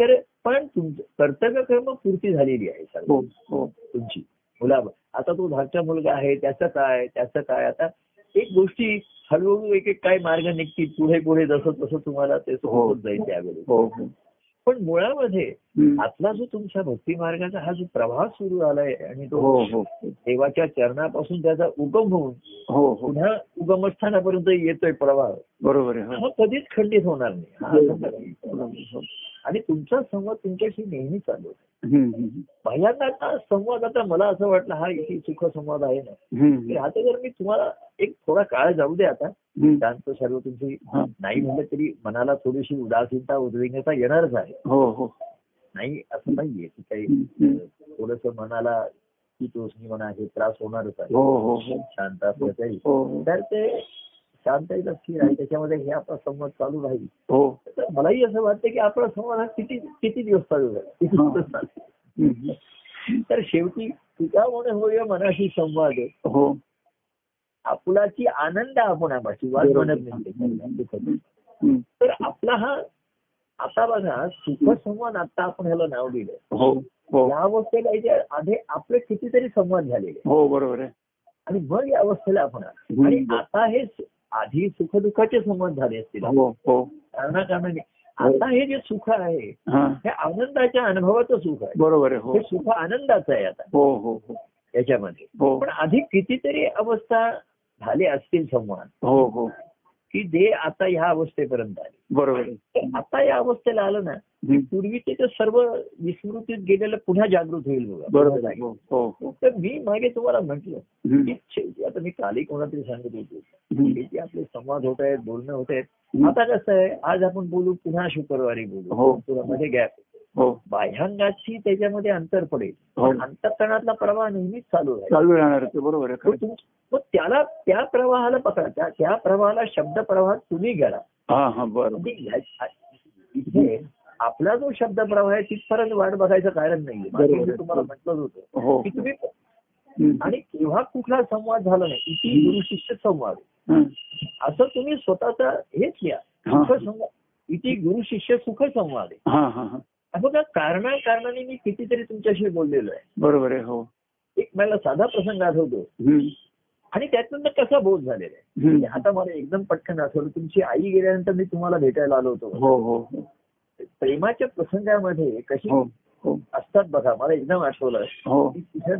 तर पण तुमचं कर्तव्य कर्म पूर्ती झालेली आहे सर्व तुमची. मुला आता तो धाकटा मुलगा आहे त्याचं काय त्याचं काय आता एक गोष्टी हळूहळू एक एक काय मार्ग निघतील पुढे पुढे, जसं तसं तुम्हाला ते होत जाईल त्यावेळेस. पण मुळामध्ये आतला जो तुमच्या भक्ती मार्गाचा हा जो प्रवाह सुरू झालाय आणि तो देवाच्या चरणापासून त्याचा उगम होऊन पुन्हा उगमस्थानापर्यंत येतोय प्रवाह बरोबर, हा कधीच खंडित होणार नाही. आणि तुमचा संवाद तुमच्याशी नेहमी चालू आहे. पहिल्यांदा संवाद आता मला असं वाटलं हा इथे सुख संवाद आहे ना, आता जर मी तुम्हाला एक थोडा काळ जाऊ दे आता शांत सर्व तुमची नाही म्हणलं तरी मनाला थोडीशी उदासीनता उद्विग्नता येणारच आहे हो हो, नाही असं नाहीये की काही थोडस मनाला की तोसणी म्हणा हे त्रास होणारच आहे हो हो. शांत असलं तर ते शांतता स्थिर आहे त्याच्यामध्ये हे आपला संवाद चालू राहील हो. तर मलाही असं वाटतं की आपला संवाद हा किती किती दिवस चालू राहील. तर शेवटी तुझा होणे होय मनाशी संवाद हो, आपलाची आनंद आपण आपाशी वाद म्हणत नाही. तर आपला हा आता बघा सुख संवाद आता आपण ह्याला नाव दिलं हो हो. या अवस्थेला याच्या आधी आपले कितीतरी संवाद झालेले हो बरोबर आहे. आणि मग या अवस्थेला आपण आणि आता हे आधी सुखदुःखाचे संबंध झाले असतील कारणाकारणाने, आता हे जे सुख आहे हे आनंदाच्या अनुभवाचं सुख आहे बरोबर आहे. हे सुख आनंदाचं आहे आता हो हो याच्यामध्ये. पण आधी कितीतरी अवस्था झाले असतील संवाद हो हो की जे आता ह्या अवस्थेपर्यंत आले बरोबर. आता या अवस्थेला आलं ना पूर्वीचे तर सर्व विस्मृतीत गेलेलं पुन्हा जागृत होईल बघा बरोबर. तर मी मागे तुम्हाला म्हटलं की आता मी कालही कोणातरी सांगत होतो की आपले संवाद होत आहेत, बोलणं होत आहेत. आता कसं आहे आज आपण बोलू पुन्हा शुक्रवारी बोलू, तुला मध्ये गॅप बाह्यांगाची त्याच्यामध्ये अंतर पडेल, अंतःकरणातला प्रवाह नेहमीच चालू चालू राहणार बरोबर. मग त्याला त्या प्रवाहाला पकडा, त्या प्रवाहाला शब्द प्रवाहात तुम्ही गेला बरोबर. इथे आपला जो शब्द प्रवाह आहे तिथपर्यंत वाट बघायचं कारण नाहीये, तुम्हाला म्हटलं होतं की तुम्ही आणि केव्हा कुठला संवाद झाला नाही इथे गुरु शिष्य संवाद असं तुम्ही स्वतःचा हेच घ्या सुख संवाद इथे गुरु शिष्य सुख संवाद आहे. बघा कारणा कारणाने मी कितीतरी तुमच्याशी बोललेलो आहे बरोबर आहे हो. एक मला साधा प्रसंग आठवतो आणि त्यातनंतर कसं बोध झालेलं आहे. आता मला एकदम पटकन आठवलं, तुमची आई गेल्यानंतर मी तुम्हाला भेटायला आलो होतो. प्रेमाच्या प्रसंगामध्ये कशी असतात बघा, मला एकदम आठवलं,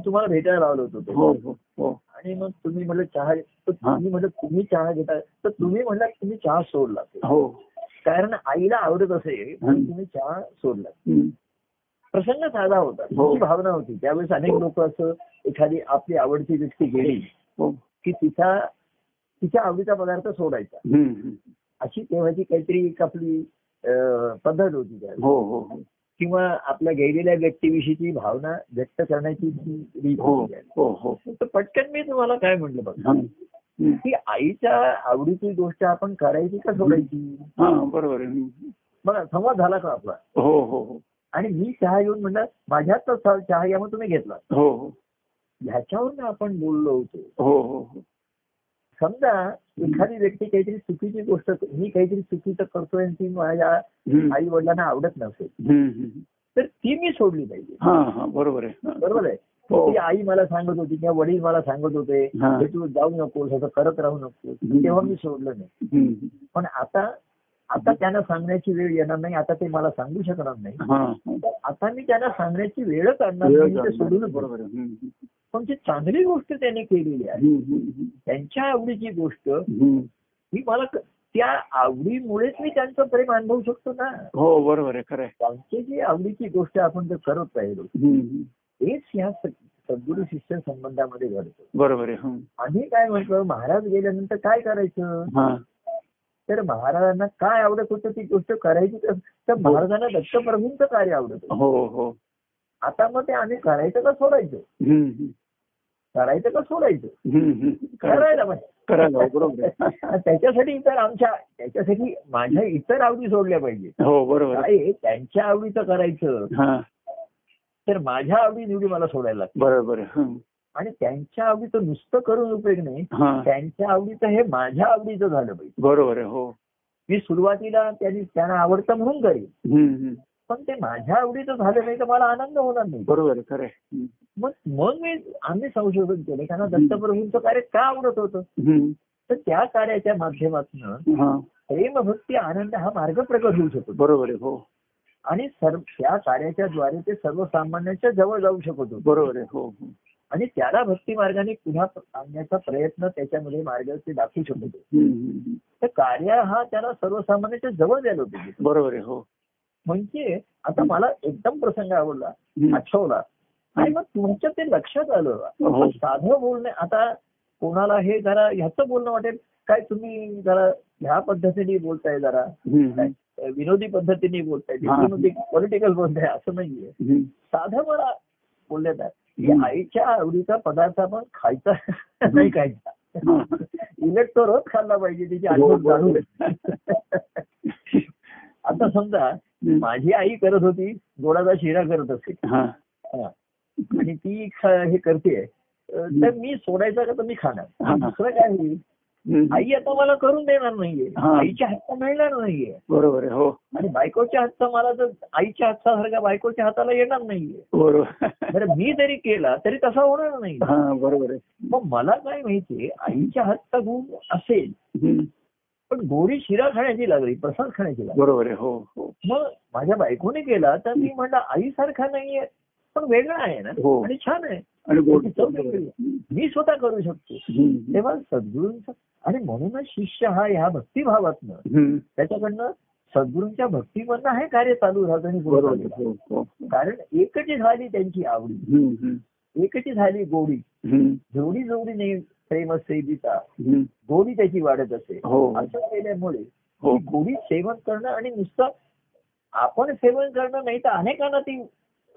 तुम्हाला भेटायला आलो होतो. आणि मग तुम्ही म्हटलं चहा, तुम्ही म्हटलं तुम्ही चहा घेता, तर तुम्ही म्हटलं तुम्ही चहा सोडला कारण आईला आवडत असेल आणि तुम्ही चहा सोडला. प्रसंग साधा होता, ही भावना होती. त्यावेळेस अनेक लोक असं एखादी आपली आवडती व्यक्ती गेली की तिचा तिच्या आवडीचा पदार्थ सोडायचा, अशी तेव्हाची काहीतरी एक आपली पद्धत होती त्यावेळेस, किंवा आपल्या गेलेल्या व्यक्तीविषयीची भावना व्यक्त करण्याची रीत होती. तर पटकन मी तुम्हाला काय म्हटलं बघा, की आईच्या आवडीची गोष्ट आपण करायची का सोडायची? बरोबर आहे. बघा संवाद झाला का आपला? हो हो. आणि मी चहा येऊन म्हणलं माझ्याच चहा या, मग तुम्ही घेतला, ह्याच्यावर आपण बोललो होतो. समजा एखादी व्यक्ती काहीतरी चुकीची गोष्ट, मी काहीतरी चुकीचं करतोय ती माझ्या आई वडिलांना आवडत नसेल तर ती मी सोडली पाहिजे. बरोबर आहे. बरोबर आहे. ती आई मला सांगत होती किंवा वडील मला सांगत होते की तू जाऊ नकोस, असं करत राहू नकोस, तेव्हा मी सोडलं नाही. पण आता आता त्यांना सांगण्याची वेळ येणार नाही, आता ते मला सांगू शकणार नाही, आता मी त्यांना सांगण्याची वेळच आणणार नाही, सोडूनच. बरोबर. पण जी चांगली गोष्ट त्यांनी केलेली आहे, त्यांच्या आवडीची गोष्ट, ही मला त्या आवडीमुळेच मी त्यांचं प्रेम अनुभवू शकतो ना. हो बरोबर आहे, खरं आहे. त्यांची जी आवडीची गोष्ट आपण जर करत राहिलो, हेच ह्या सद्गुरू शिष्य संबंधामध्ये घडतो. बरोबर आहे. आम्ही काय म्हटलं, महाराज गेल्यानंतर काय करायचं, तर महाराजांना काय आवडत होतं ती गोष्ट करायची. तर महाराजांना दत्तप्रभूंचं कार्य आवडत होतं. हो हो. आता मग ते आम्ही करायचं का सोडायचं, करायचं का सोडायचं, करायला पाहिजे. त्याच्यासाठी इतर आमच्या त्याच्यासाठी माझ्या इतर आवडी सोडल्या पाहिजे. हो बरोबर. त्यांच्या आवडीचं करायचं तर माझ्या आवडी निवडी मला सोडायला लागते. बरोबर. आणि त्यांच्या आवडीचं नुसतं करून उपयोग नाही, त्यांच्या आवडीचं हे माझ्या आवडीचं झालं पाहिजे. बरोबर आहे. हो. मी सुरुवातीला त्यांनी त्यांना आवडतं म्हणून करेन, पण ते माझ्या आवडीचं झालं नाही तर मला आनंद होणार नाही. बरोबर आहे, खरं आहे. मग मग मी आम्ही संशोधन केलं, त्यांना दत्तप्रभूंचं कार्य का आवडत होतं, तर त्या कार्याच्या माध्यमातून प्रेमभक्ती आनंद हा मार्ग प्रकट होऊ शकतो. बरोबर आहे. हो. आणि सर्व त्या कार्याच्या द्वारे ते सर्वसामान्यांच्या जवळ जाऊ शकतो. बरोबर आहे. हो. आणि त्याला भक्ती मार्गाने पुन्हा आणण्याचा प्रयत्न त्याच्यामध्ये मार्ग ते दाखवू शकत होते. तर कार्य हा त्याला सर्वसामान्यांच्या जवळ द्यायला होतो. बरोबर आहे. हो. म्हणजे आता मला एकदम प्रसंग आवडला, आठवला, आणि मग तुमच्या ते लक्षात आलं. साधं बोलणे, आता कोणाला हे जरा ह्याचं बोलणं वाटेल, काय तुम्ही जरा ह्या पद्धतीने बोलताय, जरा विनोदी पद्धतीने बोलताय, पॉलिटिकल बोलताय, असं नाहीये. साधं मला बोलण्यात आहे, आईच्या आवडीचा पदार्थ आपण खायचा नाही, खायचा उलट तो रोज खाल्ला पाहिजे, तिची आठवण जाणून. आता समजा माझी आई करत होती, गोडाचा शिरा करत असेल आणि ती हे करते, तर मी सोडायचा का, तर मी खाणार. दुसरं काय होईल, आई आता मला करून देणार नाहीये, आईच्या हातचा मिळणार नाहीये. बरोबर. हो. आणि बायकोच्या हातचा मला तर आईच्या हातसासारखा बायकोच्या हाताला येणार नाहीये. बरोबर. मी जरी केला तरी तसा होणार नाही. बरोबर. मग मला काय माहितीये, आईच्या हातचा गुण असेल पण गोडी शिरा खाण्याची लागली, प्रसाद खाण्याची लागली. बरोबर आहे. हो हो. मग माझ्या बायकोने केला तर मी म्हणलं आई सारखा नाहीये पण वेगळा आहे ना, आणि छान आहे, मी स्वतः करू शकतो. तेव्हा सद्गुरूंचा, आणि म्हणूनच शिष्य हा ह्या भक्तिभावातनं, त्याच्याकडनं सद्गुरूंच्या भक्तीवरनं हे कार्य चालू राहतं. कारण एकची झाली त्यांची आवडी, एकची झाली गोडी, जेवढी जेवढी नाही प्रेम असे गीता, गोडी त्याची वाढत असे. असं केल्यामुळे गोडी सेवन करणं, आणि नुसतं आपण सेवन करणं नाही तर अनेकांना ती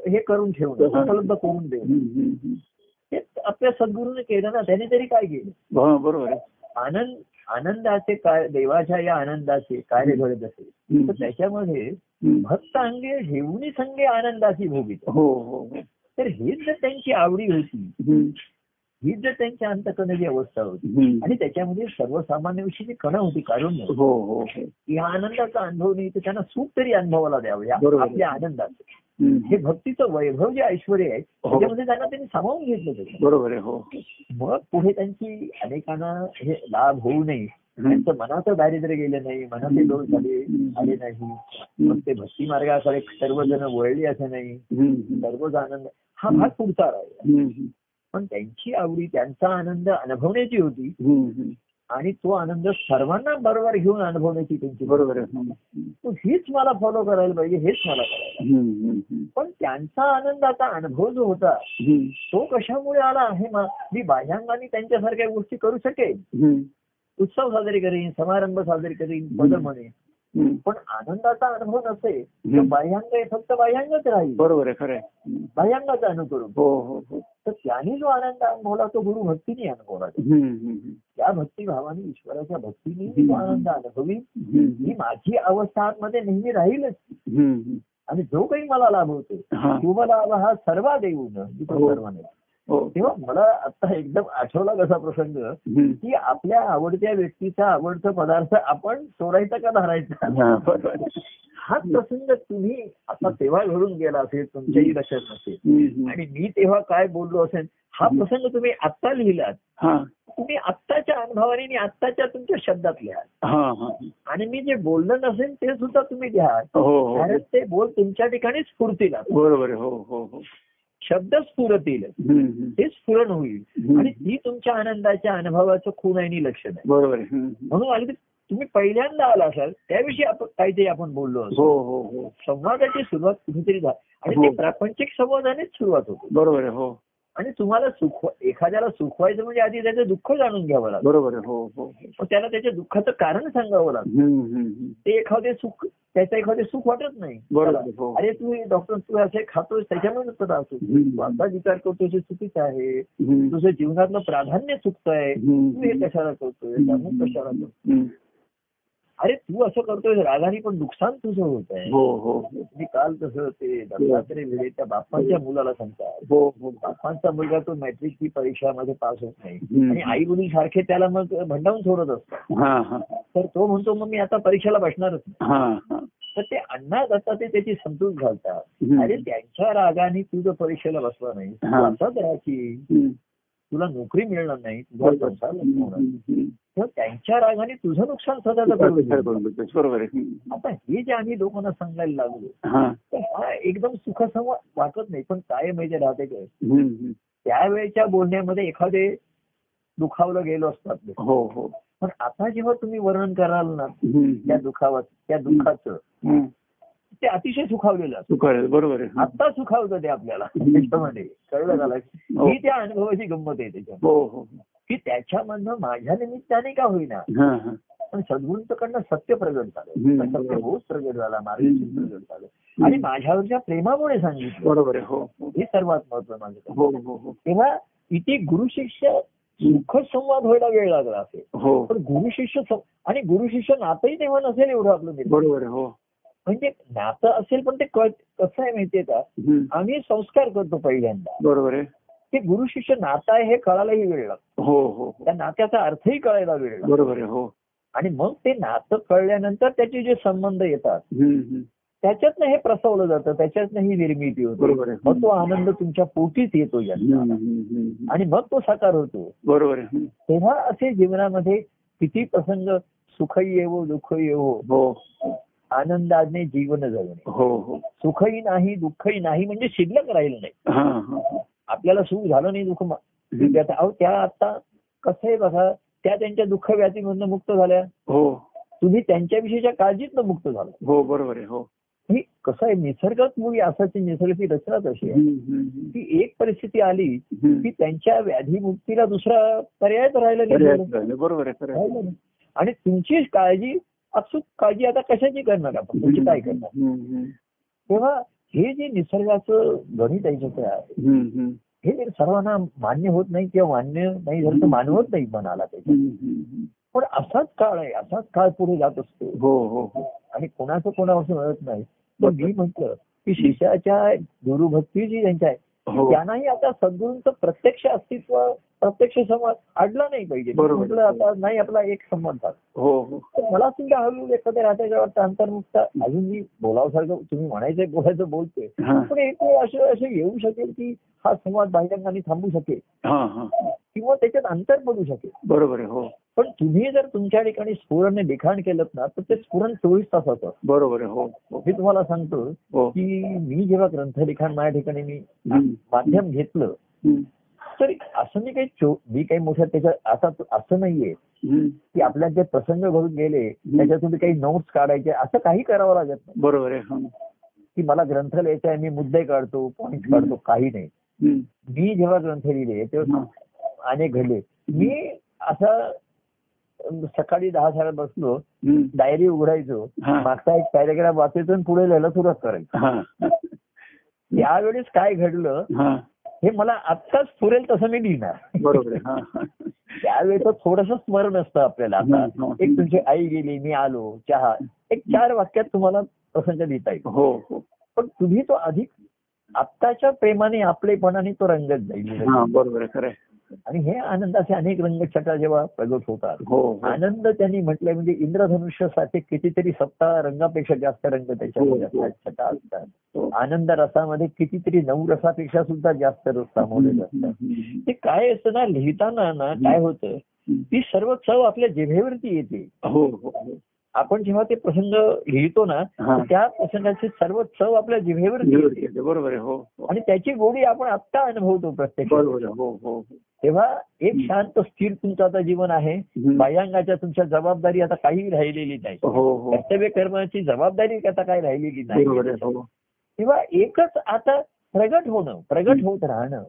हे करून ठेवणं, उपलब्ध करून देणं, ते आपल्या सद्गुरूने केलं ना. त्याने तरी काय केलं. बरोबर. आनंद आनंदाचे काय, देवाच्या या आनंदाचे कार्य घडत असेल तर त्याच्यामध्ये भक्त अंगे हेवणी संगे आनंदाची भोगित. हो. तर हीच जर त्यांची आवडी होती, हीच जर त्यांच्या अंतकणाची अवस्था होती, आणि त्याच्यामध्ये सर्वसामान्य विषयी कणा होती काढून, या आनंदाचा अनुभव नाही तर त्यांना सुख तरी अनुभवाला द्यावं, आपल्या आनंदाचं. हे भक्तीचं वैभव जे ऐश्वर आहे त्याच्यामध्ये त्यांना त्यांनी सामावून घेतलं. बरोबर आहे. मग पुढे त्यांची अनेकांना हे लाभ होऊ नये, त्यांचं मनाचं दारिद्र्य गेलं नाही, मनाचे दोष झाले आले नाही, मग ते भक्ती मार्गाकडे सर्वजण वळली असं नाही, सर्वच आनंद हा भाग पुढचा राहिला. पण त्यांची आवडी त्यांचा आनंद अनुभवण्याची होती आणि तो आनंद सर्वांना बरोबर घेऊन अनुभवण्याची त्यांची बरोबर हेच मला फॉलो करायला पाहिजे, हेच मला करायला. पण त्यांचा आनंद आता अनुभव जो होता तो कशामुळे आला हे मी बाह्यांगाने त्यांच्यासारख्या गोष्टी करू शकेन, उत्सव साजरे करीन, समारंभ साजरे करीन, बदल म्हणेन, पण आनंदाचा अनुभव नसेल तर बाह्यांग हे फक्त बाह्यांगच राहील. बरोबर आहे, खरं आहे, बाह्यांगाचा अनुभव करून. तर त्याने जो आनंद अनुभवला तो गुरु भक्तीने अनुभवला, त्या भक्तीभावाने ईश्वराच्या भक्तीने जो आनंद अनुभवी ही माझी अवस्था आतमध्ये नेहमी राहीलच. आणि जो काही मला लाभ होतो तो मला हा सर्व देऊन सर्वांना. तेव्हा मला आता एकदम आठवला कसा प्रसंग की आपल्या आवडत्या व्यक्तीचा आवडता पदार्थ आपण चोरायचा का धरायचा, हा प्रसंग तुम्ही आता तेव्हा घडून गेला असेल, तुमच्याही लक्षात नसेल आणि मी तेव्हा काय बोललो असेल हा प्रसंग तुम्ही आत्ता लिहिलात, तुम्ही आत्ताच्या अनुभवाने आणि आत्ताच्या तुमच्या शब्दात लिहाल आणि मी जे बोललं नसेल ते सुद्धा तुम्ही लिहाल, कारण ते बोल तुमच्या ठिकाणीच स्फुरतील. बरोबर. हो, शब्द स्फुरतील, ते स्फुरण होईल आणि ती तुमच्या आनंदाच्या अनुभवाचं खूण आणि लक्षण आहे. बरोबर. म्हणून अगदी तुम्ही पहिल्यांदा आला असाल त्याविषयी आपण काहीतरी आपण बोललो असतो, संवादाची सुरुवात कुठेतरी झाली आणि ते प्रापंचिक संवादानेच सुरुवात होते. बरोबर. हो. आणि तुम्हाला सुख एखाद्याला सुखवायचं म्हणजे आधी त्याचं दुःख जाणून घ्यावं लागतं. बरोबर. हो. त्याला त्याच्या दुःखाचं कारण सांगावं लागतं, ते एखादे सुख त्याचं एखादे सुख वाटत नाही. बरोबर. अरे तू डॉक्टर तू असे खातोस त्याच्यामुळे त्रास होतो, स्वतः विचार करतो हे चुकीचं आहे, तुझं जीवनातलं प्राधान्य चुकतंय, तू हे कशाला करतोय, त्यामुळे कशाला करतो, अरे तू असं करतोय रागाने पण नुकसान तुझं होत आहे. मी काल कसं ते दत्तात्रय भिडे त्या बाप्पाच्या मुलाला सांगतात, बाप्पांचा मुलगा तो मॅट्रिकची परीक्षा मध्ये पास होत नाही आणि आई वडील सारखे त्याला मग भंडावून सोडत असतात, तर तो म्हणतो मग मी आता परीक्षेला बसणारच नाही. तर ते अण्णा दत्तात्रय त्याची समजूत घालतात, अरे त्यांच्या रागाने तुझं परीक्षेला बसला नाही, असंच राहायची, तुला नोकरी मिळणार नाही, तुझा संसार, तर त्यांच्या रागाने तुझं नुकसान स्वतःच. आता हे जे आम्ही लोकांना सांगायला लागलो तर हा एकदम सुखसंवाद वाटत नाही, पण काय माहिती राहते काय त्यावेळेच्या बोलण्यामध्ये एखादे दुखावलं गेलो असतात. हो हो. पण आता जेव्हा तुम्ही वर्णन कराल ना त्या दुखावा त्या दुःखाचं, ते अतिशय सुखावलेलं असतं. बरोबर. आता सुखावतं ते आपल्याला त्याच्यामध्ये कळलं झालं की त्या अनुभवाची गंमत आहे त्याच्या की त्याच्यामधनं माझ्या निमित्ताने का होईना पण सद्गुरूंकडनं सत्य प्रगट झालं, सत्य बोध प्रगट झाला, मार्गदर्शन प्रगट झालं आणि माझ्यावरच्या प्रेमामुळे सांगितलं. बरोबर. हे सर्वात महत्वाचं माझं. तेव्हा इथे गुरु शिष्य सुखसंवाद व्हायला वेळ लागला असेल, पण गुरु शिष्य आणि गुरु शिष्य नातंही तेव्हा नसेल एवढं आपलं. बरोबर. हो. म्हणजे नातं असेल पण ते कसं आहे माहितीये का, आम्ही संस्कार करतो पहिल्यांदा. बरोबर आहे. ते गुरु शिष्य नातं आहे हे कळायलाही वेळ लागतो. हो हो. त्या नात्याचा अर्थही कळायला वेळ लागतो. बरोबर आहे. हो. आणि मग ते नातं कळल्यानंतर त्याचे जे संबंध येतात त्याच्यातनं हे प्रसवलं जातं, त्याच्यातनं ही निर्मिती होते. बरोबर आहे. मग तो आनंद तुमच्या पोटीत येतो आणि मग तो साकार होतो. बरोबर आहे. तेव्हा असे जीवनामध्ये किती प्रसंग सुखही येवो दुःखही येवो, आनंदाने जीवन जगणे, सुखही नाही दुःखही नाही म्हणजे शिल्लक राहिलं नाही, आपल्याला सुख झालं नाही दुःख अहो त्या आता कसं आहे बघा त्या त्यांच्या दुःख व्याधीमधनं मुक्त झाल्या. हो. तुम्ही त्यांच्याविषयीच्या काळजीतनं मुक्त झाला. हो. बरोबर आहे. हो. ही कसं आहे निसर्गात मुली असायची, निसर्गाची रचनाच अशी आहे की एक परिस्थिती आली की त्यांच्या व्याधीमुक्तीला दुसरा पर्यायच राहिला नाही. बरोबर आहे. आणि तुमची काळजी अचूक काळजी आता कशाची करणार आपण, तुमची काय करणार. तेव्हा हे जे निसर्गाचं गणित आहे हे सर्वांना मान्य होत नाही किंवा मान्य नाही झालं तर मानवत नाही मनाला त्याच्या, पण असाच काळ आहे, असाच काळ पुढे जात असतो आणि कोणाचं कोणावर मिळत नाही. मग मी म्हटलं की शिष्याच्या गुरुभक्ती जी त्यांच्या आहे त्यांनाही आता सद्गुरूंचं प्रत्यक्ष अस्तित्व प्रत्यक्ष संवाद अडला नाही पाहिजे. म्हटलं आता नाही आपला एक संबंध मला सुद्धा हळूहळू एखाद्या राहत्याच्या वाटतं अंतर्मुक्त अजूनही बोलावसारखं तुम्ही म्हणायचंय बोलायचं बोलतोय पण एक असं असं येऊ शकेल की हा संवाद बाह्यांनी थांबू शकेल किंवा त्याच्यात अंतर पडू शकेल. बरोबर आहे. हो पण तुम्ही जर तुमच्या ठिकाणी स्फुरणे लिखाण केलं ना तर ते स्फुरण चोवीस तासाचं. बरोबर आहे. हो मी तुम्हाला सांगतो की मी जेव्हा ग्रंथलिखाण माझ्या ठिकाणी मी माध्यम घेतलं तर असं मी काही मी काही मोठ्या त्याच्यात आता असं नाहीये की आपल्या जे प्रसंग घडून गेले त्याच्यातून काही नोट्स काढायचे असं काही करावं लागत नाही. बरोबर आहे की मला ग्रंथ लिहायचा आहे मी मुद्दे काढतो पॉइंट काढतो काही नाही. मी जेव्हा ग्रंथ लिहिले तेव्हा अनेक घडले. मी असं सकाळी दहा साडे बसलो डायरी उघडायचो मागचा एक पॅरेग्राफ वाचायचो आणि पुढे लिहायला सुरुवात करायचो. यावेळेस काय घडलं हे मला आत्ताच पुरेल तसं मी लिहिणार. बरोबर त्यावेळेचं थोडंसं स्मरण असतं आपल्याला. एक तुमची आई गेली मी आलो चहा एक चार वाक्यात तुम्हाला प्रसंग लिहिता येईल पण तुम्ही तो अधिक आत्ताच्या प्रेमाने आपलेपणाने तो रंगत जाईल. बरोबर खरं. आणि हे आनंदाचे अनेक रंगछटा जेव्हा प्रगट होतात आनंद त्यांनी म्हटलंय म्हणजे इंद्रधनुष्यासाठी कितीतरी सप्ताह रंगापेक्षा जास्त रंग त्याच्या छटा असतात. आनंद रसामध्ये कितीतरी नऊ रसापेक्षा सुद्धा जास्त रस सामावलेले असतात. ते काय असतं ना लिहिताना ना काय होतं ती सर्व चव आपल्या जिभेवरती येते. आपण जेव्हा ते प्रसंग लिहितो ना त्या प्रसंगाची सर्व चव आपल्या जिभेवरती येते. बरोबर आहे. आणि त्याची गोडी आपण आत्ता अनुभवतो प्रत्येक. बरोबर. तेव्हा एक शांत स्थिर तुमचं आता जीवन आहे. बाह्यांगाच्या तुमच्या जबाबदारी आता काही राहिलेली नाही. कर्तव्य कर्माची जबाबदारी आता काही राहिलेली नाही. तेव्हा एकच आता प्रगट होणं प्रगट होत राहणं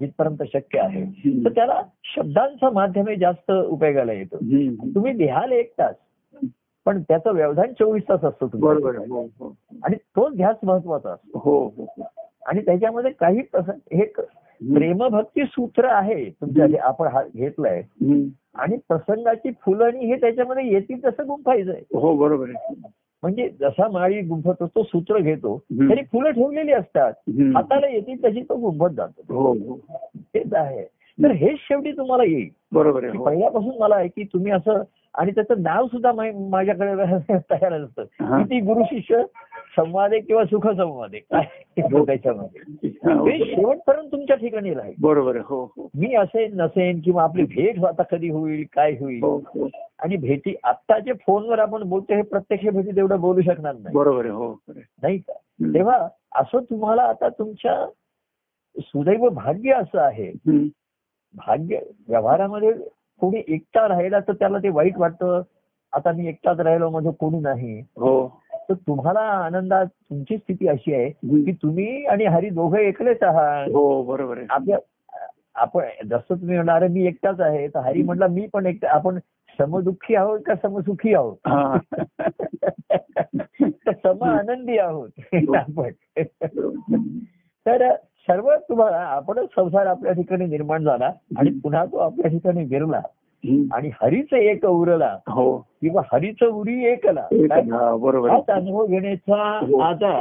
जिथपर्यंत शक्य आहे तर त्याला शब्दांचं माध्यमे जास्त उपयोगाला येतं. तुम्ही लिहाल एक तास पण त्याचं व्यवधान चोवीस तास असतो तुम्ही आणि तोच ध्यास महत्वाचा असतो. आणि त्याच्यामध्ये काही प्रसंग हे प्रेमभक्ती सूत्र आहे तुमच्या आपण घेतलंय आणि प्रसंगाची फुलणी हे त्याच्यामध्ये येतील तसं गुंफायचंय. हो बरोबर. म्हणजे जसा माळी गुंफत असतो सूत्र घेतो तरी फुलं ठेवलेली असतात हाताला येतील तशी तो गुंफत जातो. तेच आहे. तर हेच शेवटी तुम्हाला येईल. बरोबर. पहिल्यापासून मला आहे की तुम्ही असं आणि त्याचं नाव सुद्धा माझ्याकडे तयार असतं की ती गुरु शिष्य संवाद आहे किंवा सुख संवाद आहे त्याच्यामध्ये हे शेवटपर्यंत तुमच्या ठिकाणी राहील. बरोबर. मी असेन नसेन किंवा आपली भेट आता कधी होईल काय होईल आणि भेटी आत्ता जे फोनवर आपण बोलतो हे प्रत्यक्ष भेटी तेवढं बोलू शकणार नाही. बरोबर. हो नाही का. तेव्हा असं तुम्हाला आता तुमच्या सुदैव भाग्य असं आहे भाग्य व्यवहारामध्ये कोणी एकटा राहिला तर त्याला ते वाईट वाटतं आता मी एकटाच राहिलो माझं कोणी नाही. हो तर तुम्हाला आनंदात तुमची स्थिती अशी आहे की तुम्ही आणि हरी दोघं एकलेच आहात. हो बरोबर. आपल्या आपण जसं तुम्ही म्हणणार मी एकटाच आहे तर हरी म्हटला मी पण एकटा. आपण समदुःखी आहोत का समसुखी आहोत तर सम आनंदी आहोत आपण. तर सर्व तुम्हाला आपणच संसार आपल्या ठिकाणी निर्माण झाला आणि पुन्हा तो आपल्या ठिकाणी विरला आणि हरीचं एक उरला किंवा हरीचं उरी एकला हाच अनुभव घेण्याचा आता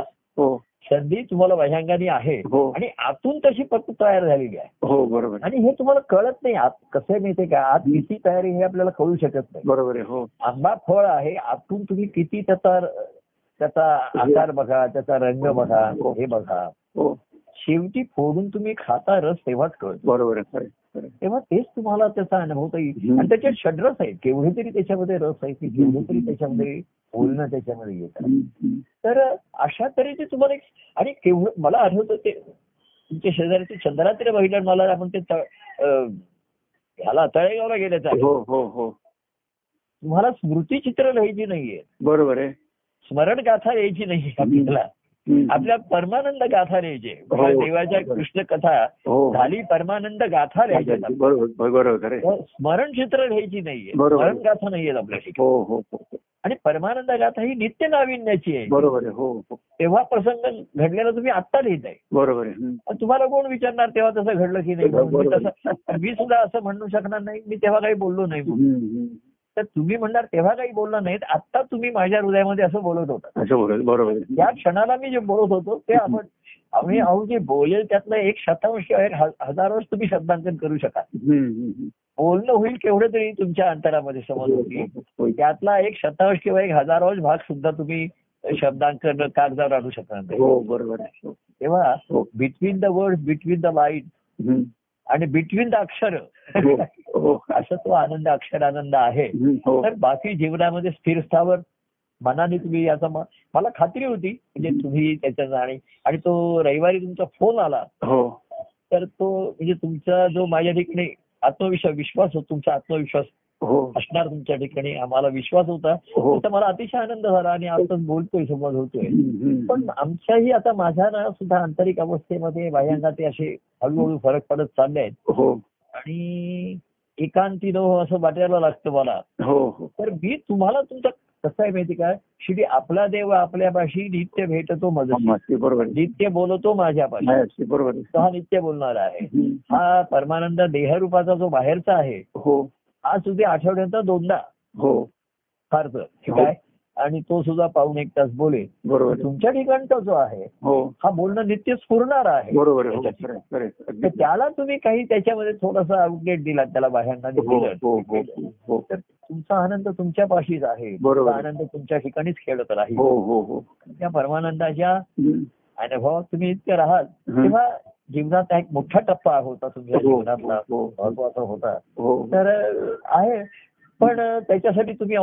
संधी तुम्हाला वैशांगाने आहे आणि आतून तशी पत्ती तयार झालेली आहे. हो बरोबर. आणि हे तुम्हाला कळत नाही आत कसं मिळते का आत किती तयारी हे आपल्याला कळू शकत नाही. बरोबर. हो आंबा फळ आहे आतून तुम्ही किती त्याचा त्याचा आकार बघा त्याचा रंग बघा हे बघा शेवटी फोडून तुम्ही खाता रस तेव्हाच कळतो. बरोबर. तेव्हा तेच तुम्हाला त्याचा अनुभवता येईल आणि त्याच्यात षड्रस आहेत केवढे तरी त्याच्यामध्ये रस आहेत केवढे तरी त्याच्यामध्ये बोलणं त्याच्यामध्ये येतात. तर अशा तऱ्हेचे तुम्हाला एक आणि केवढं मला आठवतं ते तुमच्या शेजाऱ्याचे चंद्रात्रे बहिण मला आपण ते ह्याला तळेगावला गेल्याचं आहे. हो हो तुम्हाला स्मृतिचित्र लिहायची नाहीये. बरोबर आहे. स्मरण गाथा लिहायची नाही आपल्याला आपल्या परमानंद गाथा लिहायचे. देवाच्या कृष्ण कथा झाली परमानंद गाथा लिहायच्या. बरोबर. स्मरण चित्र लिहायची नाहीये स्मरण गाथा नाहीये आपल्या ठिकाणी आणि परमानंद गाथा ही नित्य नाविन्याची आहे. बरोबर. हो तेव्हा प्रसंग घडलेला तुम्ही आत्ता लिहिताय. बरोबर. तुम्हाला कोण विचारणार तेव्हा तसं घडलं की नाही. मी सुद्धा असं म्हणू शकणार नाही मी तेव्हा काही बोललो नाही. तर तुम्ही म्हणणार तेव्हा काही बोललं नाहीत आत्ता तुम्ही माझ्या हृदयामध्ये असं बोलत होता. बरोबर. या क्षणाला मी जे बोलत होतो ते आपण आम्ही अहो जे बोलेल त्यातलं एक शतांश हजारोच तुम्ही शब्दांकन करू शकाल. बोलणं होईल केवढं तरी तुमच्या अंतरामध्ये समज होती, त्यातला एक शतांश किंवा एक हजारोच भाग सुद्धा तुम्ही शब्दांकन कागदावर आणू शकणार नाही. बरोबर आहे. तेव्हा between the word, between the line आणि बिटवीन द अक्षर असं तो आनंद अक्षर आनंद आहे. तर बाकी जीवनामध्ये स्थिर स्थावर मनाने तुम्ही याचा मला खात्री होती म्हणजे तुम्ही त्याच्या जाणे. आणि तो रविवारी तुमचा फोन आला तर तो म्हणजे तुमचा जो माझ्या ठिकाणी आत्मविश्वास विश्वास होता, तुमचा आत्मविश्वास असणार तुमच्या ठिकाणी आम्हाला विश्वास होता, तर मला अतिशय आनंद झाला आणि आपण बोलतोय समज होतोय. पण आमच्याही आता माझ्या ना सुद्धा आंतरिक अवस्थेमध्ये बाह्यांगात असे हळूहळू फरक पडत चालले आहेत आणि एकांती न हो असं वाटायला लागतं मला. तर मी तुम्हाला तुमचा कसं आहे माहिती काय, शेवटी आपला देव आपल्यापाशी नित्य भेटतो माझ्याशी, नित्य बोलतो माझ्यापाशी. बरोबर. तो हा नित्य बोलणारा आहे, हा परमानंद देहरूपाचा जो बाहेरचा आहे हा सुद्धा आठवड्याचा दोनदा हो फारच ठीक आहे, आणि तो सुद्धा पाऊन एक तास बोले. बरोबर. तुमच्या ठिकाणचा जो आहे हा बोलणं नित्य स्फुरणारा आहे. बरोबर. त्याला तुम्ही काही त्याच्यामध्ये थोडासा अपडेट दिला, त्याला बाह्यांना दिलं तर तुमचा आनंद तुमच्यापाशीच आहे. बरोबर. आनंद तुमच्या ठिकाणीच खेळत राहील. त्या परमानंदाच्या अनुभवात तुम्ही इतके राहाल तेव्हा जीवनाचा एक मोठा टप्पा होता तुमच्या जीवनातला, महत्वाचा होता. तर आहे पण त्याच्यासाठी तुम्ही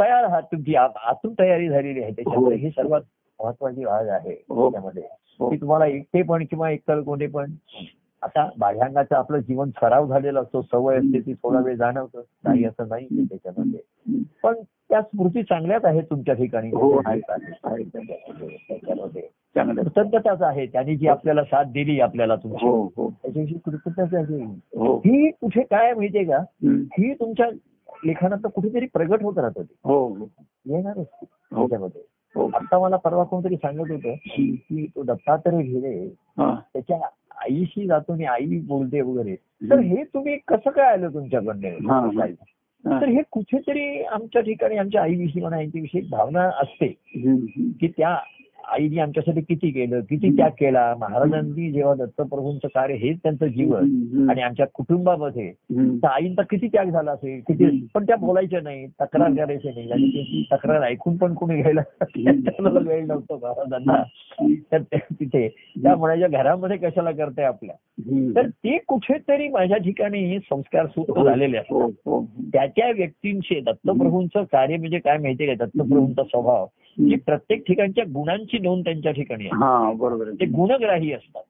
तयार आहात, तुमची आतून तयारी झालेली आहे त्याच्यामध्ये. ही सर्वात महत्वाची बाब आहे त्याच्यामध्ये की तुम्हाला एकटे पण किंवा एकतर कोणी पण आता बाह्यांगाचं आपलं जीवन सराव झालेला असतो, सवय असते ती थोडा वेळ जाणवतं नाही असं नाही त्याच्यामध्ये, पण त्या स्मृती चांगल्याच आहेत तुमच्या ठिकाणी त्याच्यामध्ये. कृतज्ञताच आहे त्यांनी जी आपल्याला साथ दिली आपल्याला तुमची, त्याच्याविषयी कृतज्ञता ही कुठे काय माहितीये का, ही तुमच्या लेखनात कुठेतरी प्रगट होत राहत होती येणारच त्याच्यामध्ये. आता मला परवा कोणतरी सांगत होतं की तो दत्तात्रय घेरे त्याच्या आईशी जातो आणि आई बोलते वगैरे, तर हे तुम्ही कसं काय आलं तुमच्याकडनं, तर हे कुठेतरी आमच्या ठिकाणी आमच्या आईविषयी म्हणा यांच्याविषयी भावना असते की त्या आईने आमच्यासाठी किती केलं, किती त्याग केला. महाराजांनी जेव्हा दत्तप्रभूंचं कार्य हेच त्यांचं जीवन आणि आमच्या कुटुंबामध्ये त्या आईंचा किती त्याग झाला असेल, किती. पण त्या बोलायच्या नाही, तक्रार करायच्या नाही, आणि त्यांची तक्रार ऐकून पण कोणी घ्यायला वेळ नव्हतो महाराजांना. तर तिथे त्या म्हणायच्या घरामध्ये कशाला करताय आपल्या, तर ते कुठेतरी माझ्या ठिकाणी संस्कार सुरू झालेले असतात त्या त्या व्यक्तींचे. दत्तप्रभूंचं कार्य म्हणजे काय माहितीये का, दत्तप्रभूंचा स्वभाव जी प्रत्येक ठिकाणच्या गुणांची नोंद त्यांच्या ठिकाणी आहे. बरोबर. ते गुणग्राही असतात.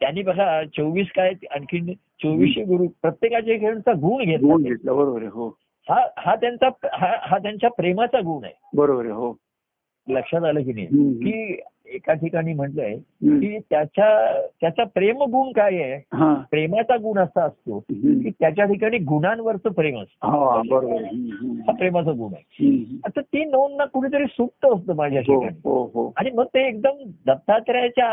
त्यांनी बघा चोवीस काय आणखी चोवीसशे गुरु प्रत्येकाच्या ठिकाणचा गुण घेतला. बरोबर. हा हा त्यांचा हा त्यांच्या प्रेमाचा गुण आहे. बरोबर. हो. लक्षात आलं की नाही की एका ठिकाणी म्हटलंय की त्याच्या त्याचा प्रेम गुण काय आहे, प्रेमाचा गुण असा असतो की त्याच्या ठिकाणी गुणांवरचं प्रेम असतं, हा प्रेमाचा गुण आहे. आता ती नोंद ना कुठेतरी सुप्त असतं माझ्या ठिकाणी, आणि मग ते एकदम दत्तात्रयाच्या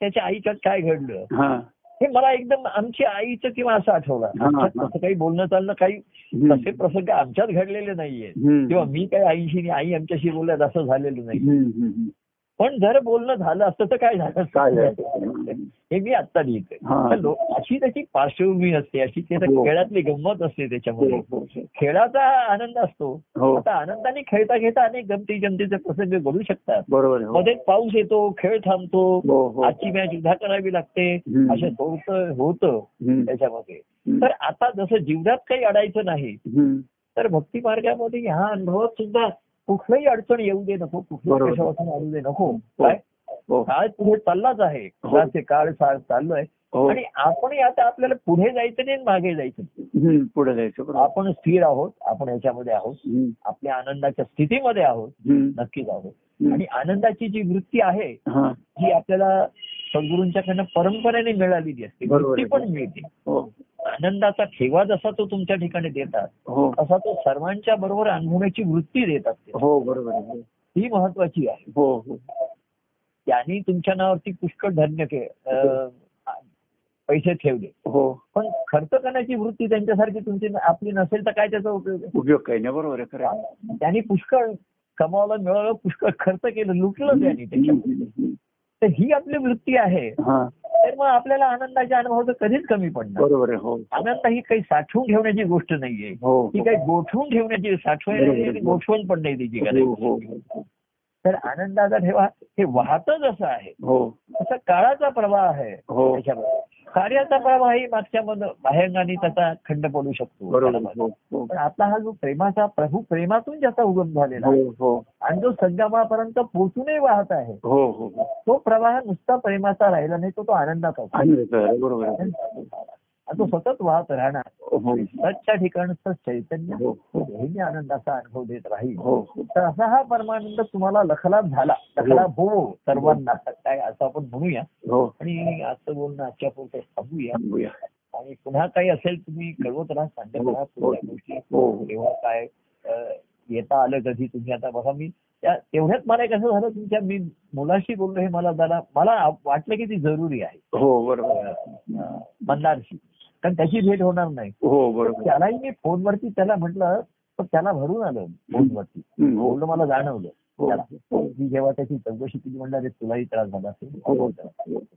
त्याच्या आईच्यात काय घडलं हे मला एकदम आमची आईचं किंवा असं आठवलं. आमच्यात असं काही बोलणं चालणं काही तसे प्रसंग आमच्यात घडलेले नाहीये किंवा मी काही आईशी आई आमच्याशी बोलल्यात असं झालेलं नाही, पण जर बोलणं झालं असतं तर काय झालं काय हे मी आत्ता लिहितोय. अशी त्याची पार्श्वभूमी असते, अशी त्याच्या खेळातली गंमत असते त्याच्यामध्ये. खेळाचा आनंद असतो. आता आनंदाने खेळता खेळता अनेक गमती जमतीचे प्रसंग घडू शकतात. बरोबर. मध्ये पाऊस येतो, खेळ थांबतो, आजची मॅच उद्या करावी लागते, असं थोडंसं होतं त्याच्यामध्ये. तर आता जसं जीवनात काही अडायचं नाही, तर भक्ती मार्गामध्ये ह्या अनुभवात सुद्धा कुठलाही अडचण येऊ दे नको, कुठल्याही कशापासून आणू दे नको. काय काळ पुढे चाललाच आहे, काळाचे काळ चाललोय आणि आपण आता आपल्याला पुढे जायचं नाही मागे जायचं, पुढे जायचं. आपण स्थिर आहोत, आपण याच्यामध्ये आहोत, आपल्या आनंदाच्या स्थितीमध्ये आहोत, नक्कीच आहोत. आणि आनंदाची जी वृत्ती आहे जी आपल्याला सद्गुरूंच्याकडनं परंपरेने मिळालेली असते, वृत्ती पण मिळते. आनंदाचा ठेवा जसा तो तुमच्या ठिकाणी देतात असा तो सर्वांच्या बरोबर अनुभवण्याची वृत्ती देतात ते. हो. बरोबर. ही महत्वाची आहे. हो हो. त्यांनी तुमच्या नावावरती पुष्कळ धन्य के पैसे ठेवले. हो. पण खर्च करण्याची वृत्ती त्यांच्यासारखी तुमची आपली नसेल तर काय त्याचा उपयोग उपयोग काही नाही. बरोबर आहे. त्यांनी पुष्कळ कमावलं मिळवलं, पुष्कळ खर्च केलं, लुटलं त्यांनी त्याच्यामध्ये, तर ही आपली वृत्ती आहे, तर मग आपल्याला आनंदाच्या अनुभवाचं कधीच कमी पडणार. बरोबर आहे. हो, आनंद ही काही साठवून ठेवण्याची गोष्ट नाहीये, ही काही गोठवून ठेवण्याची, साठवण्याची गोठवण पण नाही तिची काही. तर आनंदाचा ठेवा हे वाहतच असं आहे, असा काळाचा प्रवाह आहे. कार्याचा प्रवाह ही मागच्या बाह्यांगाने त्याचा खंड पडू शकतो, पण आता हा जो प्रेमाचा, प्रभू प्रेमातून ज्याचा उगम झालेला आणि जो संगमापर्यंत पोचूनही वाहत आहे, तो प्रवाह नुसता प्रेमाचा राहिला नाही, तो तो आनंदाचा तो सतत वाहत राहणार. सच्च्या ठिकाणचं चैतन्य नेहमी आनंदाचा अनुभव देत राहील. तर असा हा परमानंद तुम्हाला लखलाभ झाला, लखलाभ हो सर्वांना, काय असं आपण म्हणूया. आणि असं बोलणं आजच्या पुरतं थांबूया, आणि पुन्हा काही असेल तुम्ही कळवत राहा, सांगत राहा पुढच्या गोष्टी तेव्हा काय येता आलं कधी. तुम्ही आता बघा, मी त्या तेवढ्याच मला एक असं झालं तुमच्या मी मुलाशी बोललो, हे मला जरा मला वाटलं की ती जरुरी आहे. हो बरोबर, मंदारशी, कारण त्याची भेट होणार नाही. हो बरोबर. त्यालाही मी फोनवरती त्याला म्हटलं, पण त्याला भरून आलं फोनवरती बोलणं, मला जाणवलं त्याला. मी जेव्हा त्याची चौकशी केली, म्हणलं अरे तुलाही त्रास झाला असेल,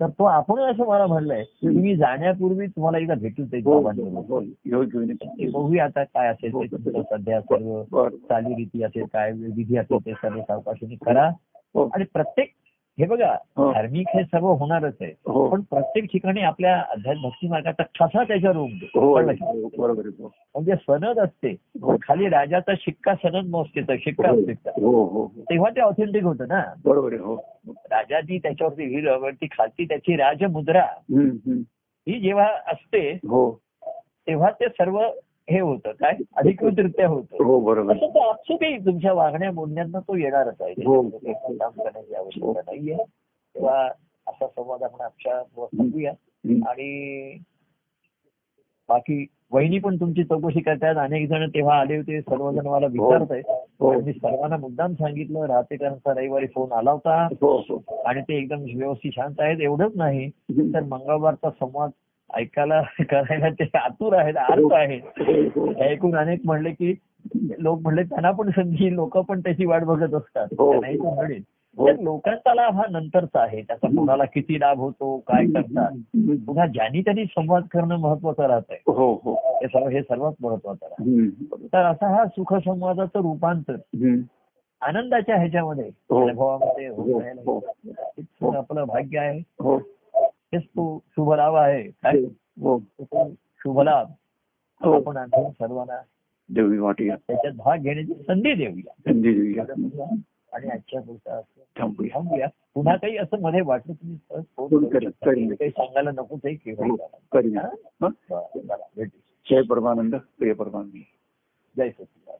तर तो आपण असं मला म्हणलंय की मी जाण्यापूर्वी तुम्हाला एकदा भेटूच देईल, बघूया आता काय असेल ते, सध्या सर्व चालीरीती असेल काय विधी असेल ते सर्व सावकाशाने करा. आणि प्रत्येक, हे बघा धार्मिक हे सर्व होणारच आहे, पण प्रत्येक ठिकाणी आपल्या अध्यात्म भक्ती मार्गाचा ठसा त्याच्यावर उमटतो. म्हणजे सनद असते, खाली राजाचा शिक्का सनद मोजकेचा शिक्का असते, तेव्हा ते ऑथेंटिक होतं ना. बरोबर. राजाची त्याच्यावरती हिरवरती खालती त्याची राजमुद्रा ही जेव्हा असते तेव्हा ते सर्व हे होतं, काय अधिकृतरित्या होतं. असं तो आपसुकही तुमच्या वागण्या बोलण्यात तो येणारच आहे, काम करण्याची आवश्यकता नाहीये. तेव्हा असा संवाद आपण आमच्या बघूया. आणि बाकी वहिनी पण तुमची चौकशी करतायत, अनेक जण तेव्हा आले होते, सर्वजण मला विचारत आहेत. मी सर्वांना मुद्दाम सांगितलं, राहतेकरांचा रविवारी फोन आला होता आणि ते एकदम व्यवस्थित शांत आहेत. एवढंच नाही तर मंगळवारचा संवाद ऐकायला करायला ते आतुर आहेत, आर्त आहेत. ऐकून अनेक म्हणले की लोक म्हणले त्यांना पण संधी, लोक पण त्याची वाट बघत असतात, नाही तर म्हणेल. लोकांचा लाभ हा नंतरचा आहे, त्याचा कोणाला किती लाभ होतो काय करतात, पुन्हा ज्यांनी त्यांनी संवाद करणं महत्वाचं राहत आहे, हे सर्वात महत्वाचं राहतं. तर असा हा सुखसंवादाचं रूपांतर आनंदाच्या ह्याच्यामध्ये अनुभवामध्ये होत आपलं भाग्य आहे. हेच तो शुभलाभ आहे, काय शुभलाभ आपण आणखी सर्वांना देवी वाटी, त्याच्यात भाग घेण्याची संधी देऊया, संधी देऊया. आणि आजच्या पुढचा पुन्हा काही असं मध्ये वाटलं तुम्ही काही सांगायला नको ते करूया. जय परमानंद, प्रिय परमानंद, जय सच्चिदानंद.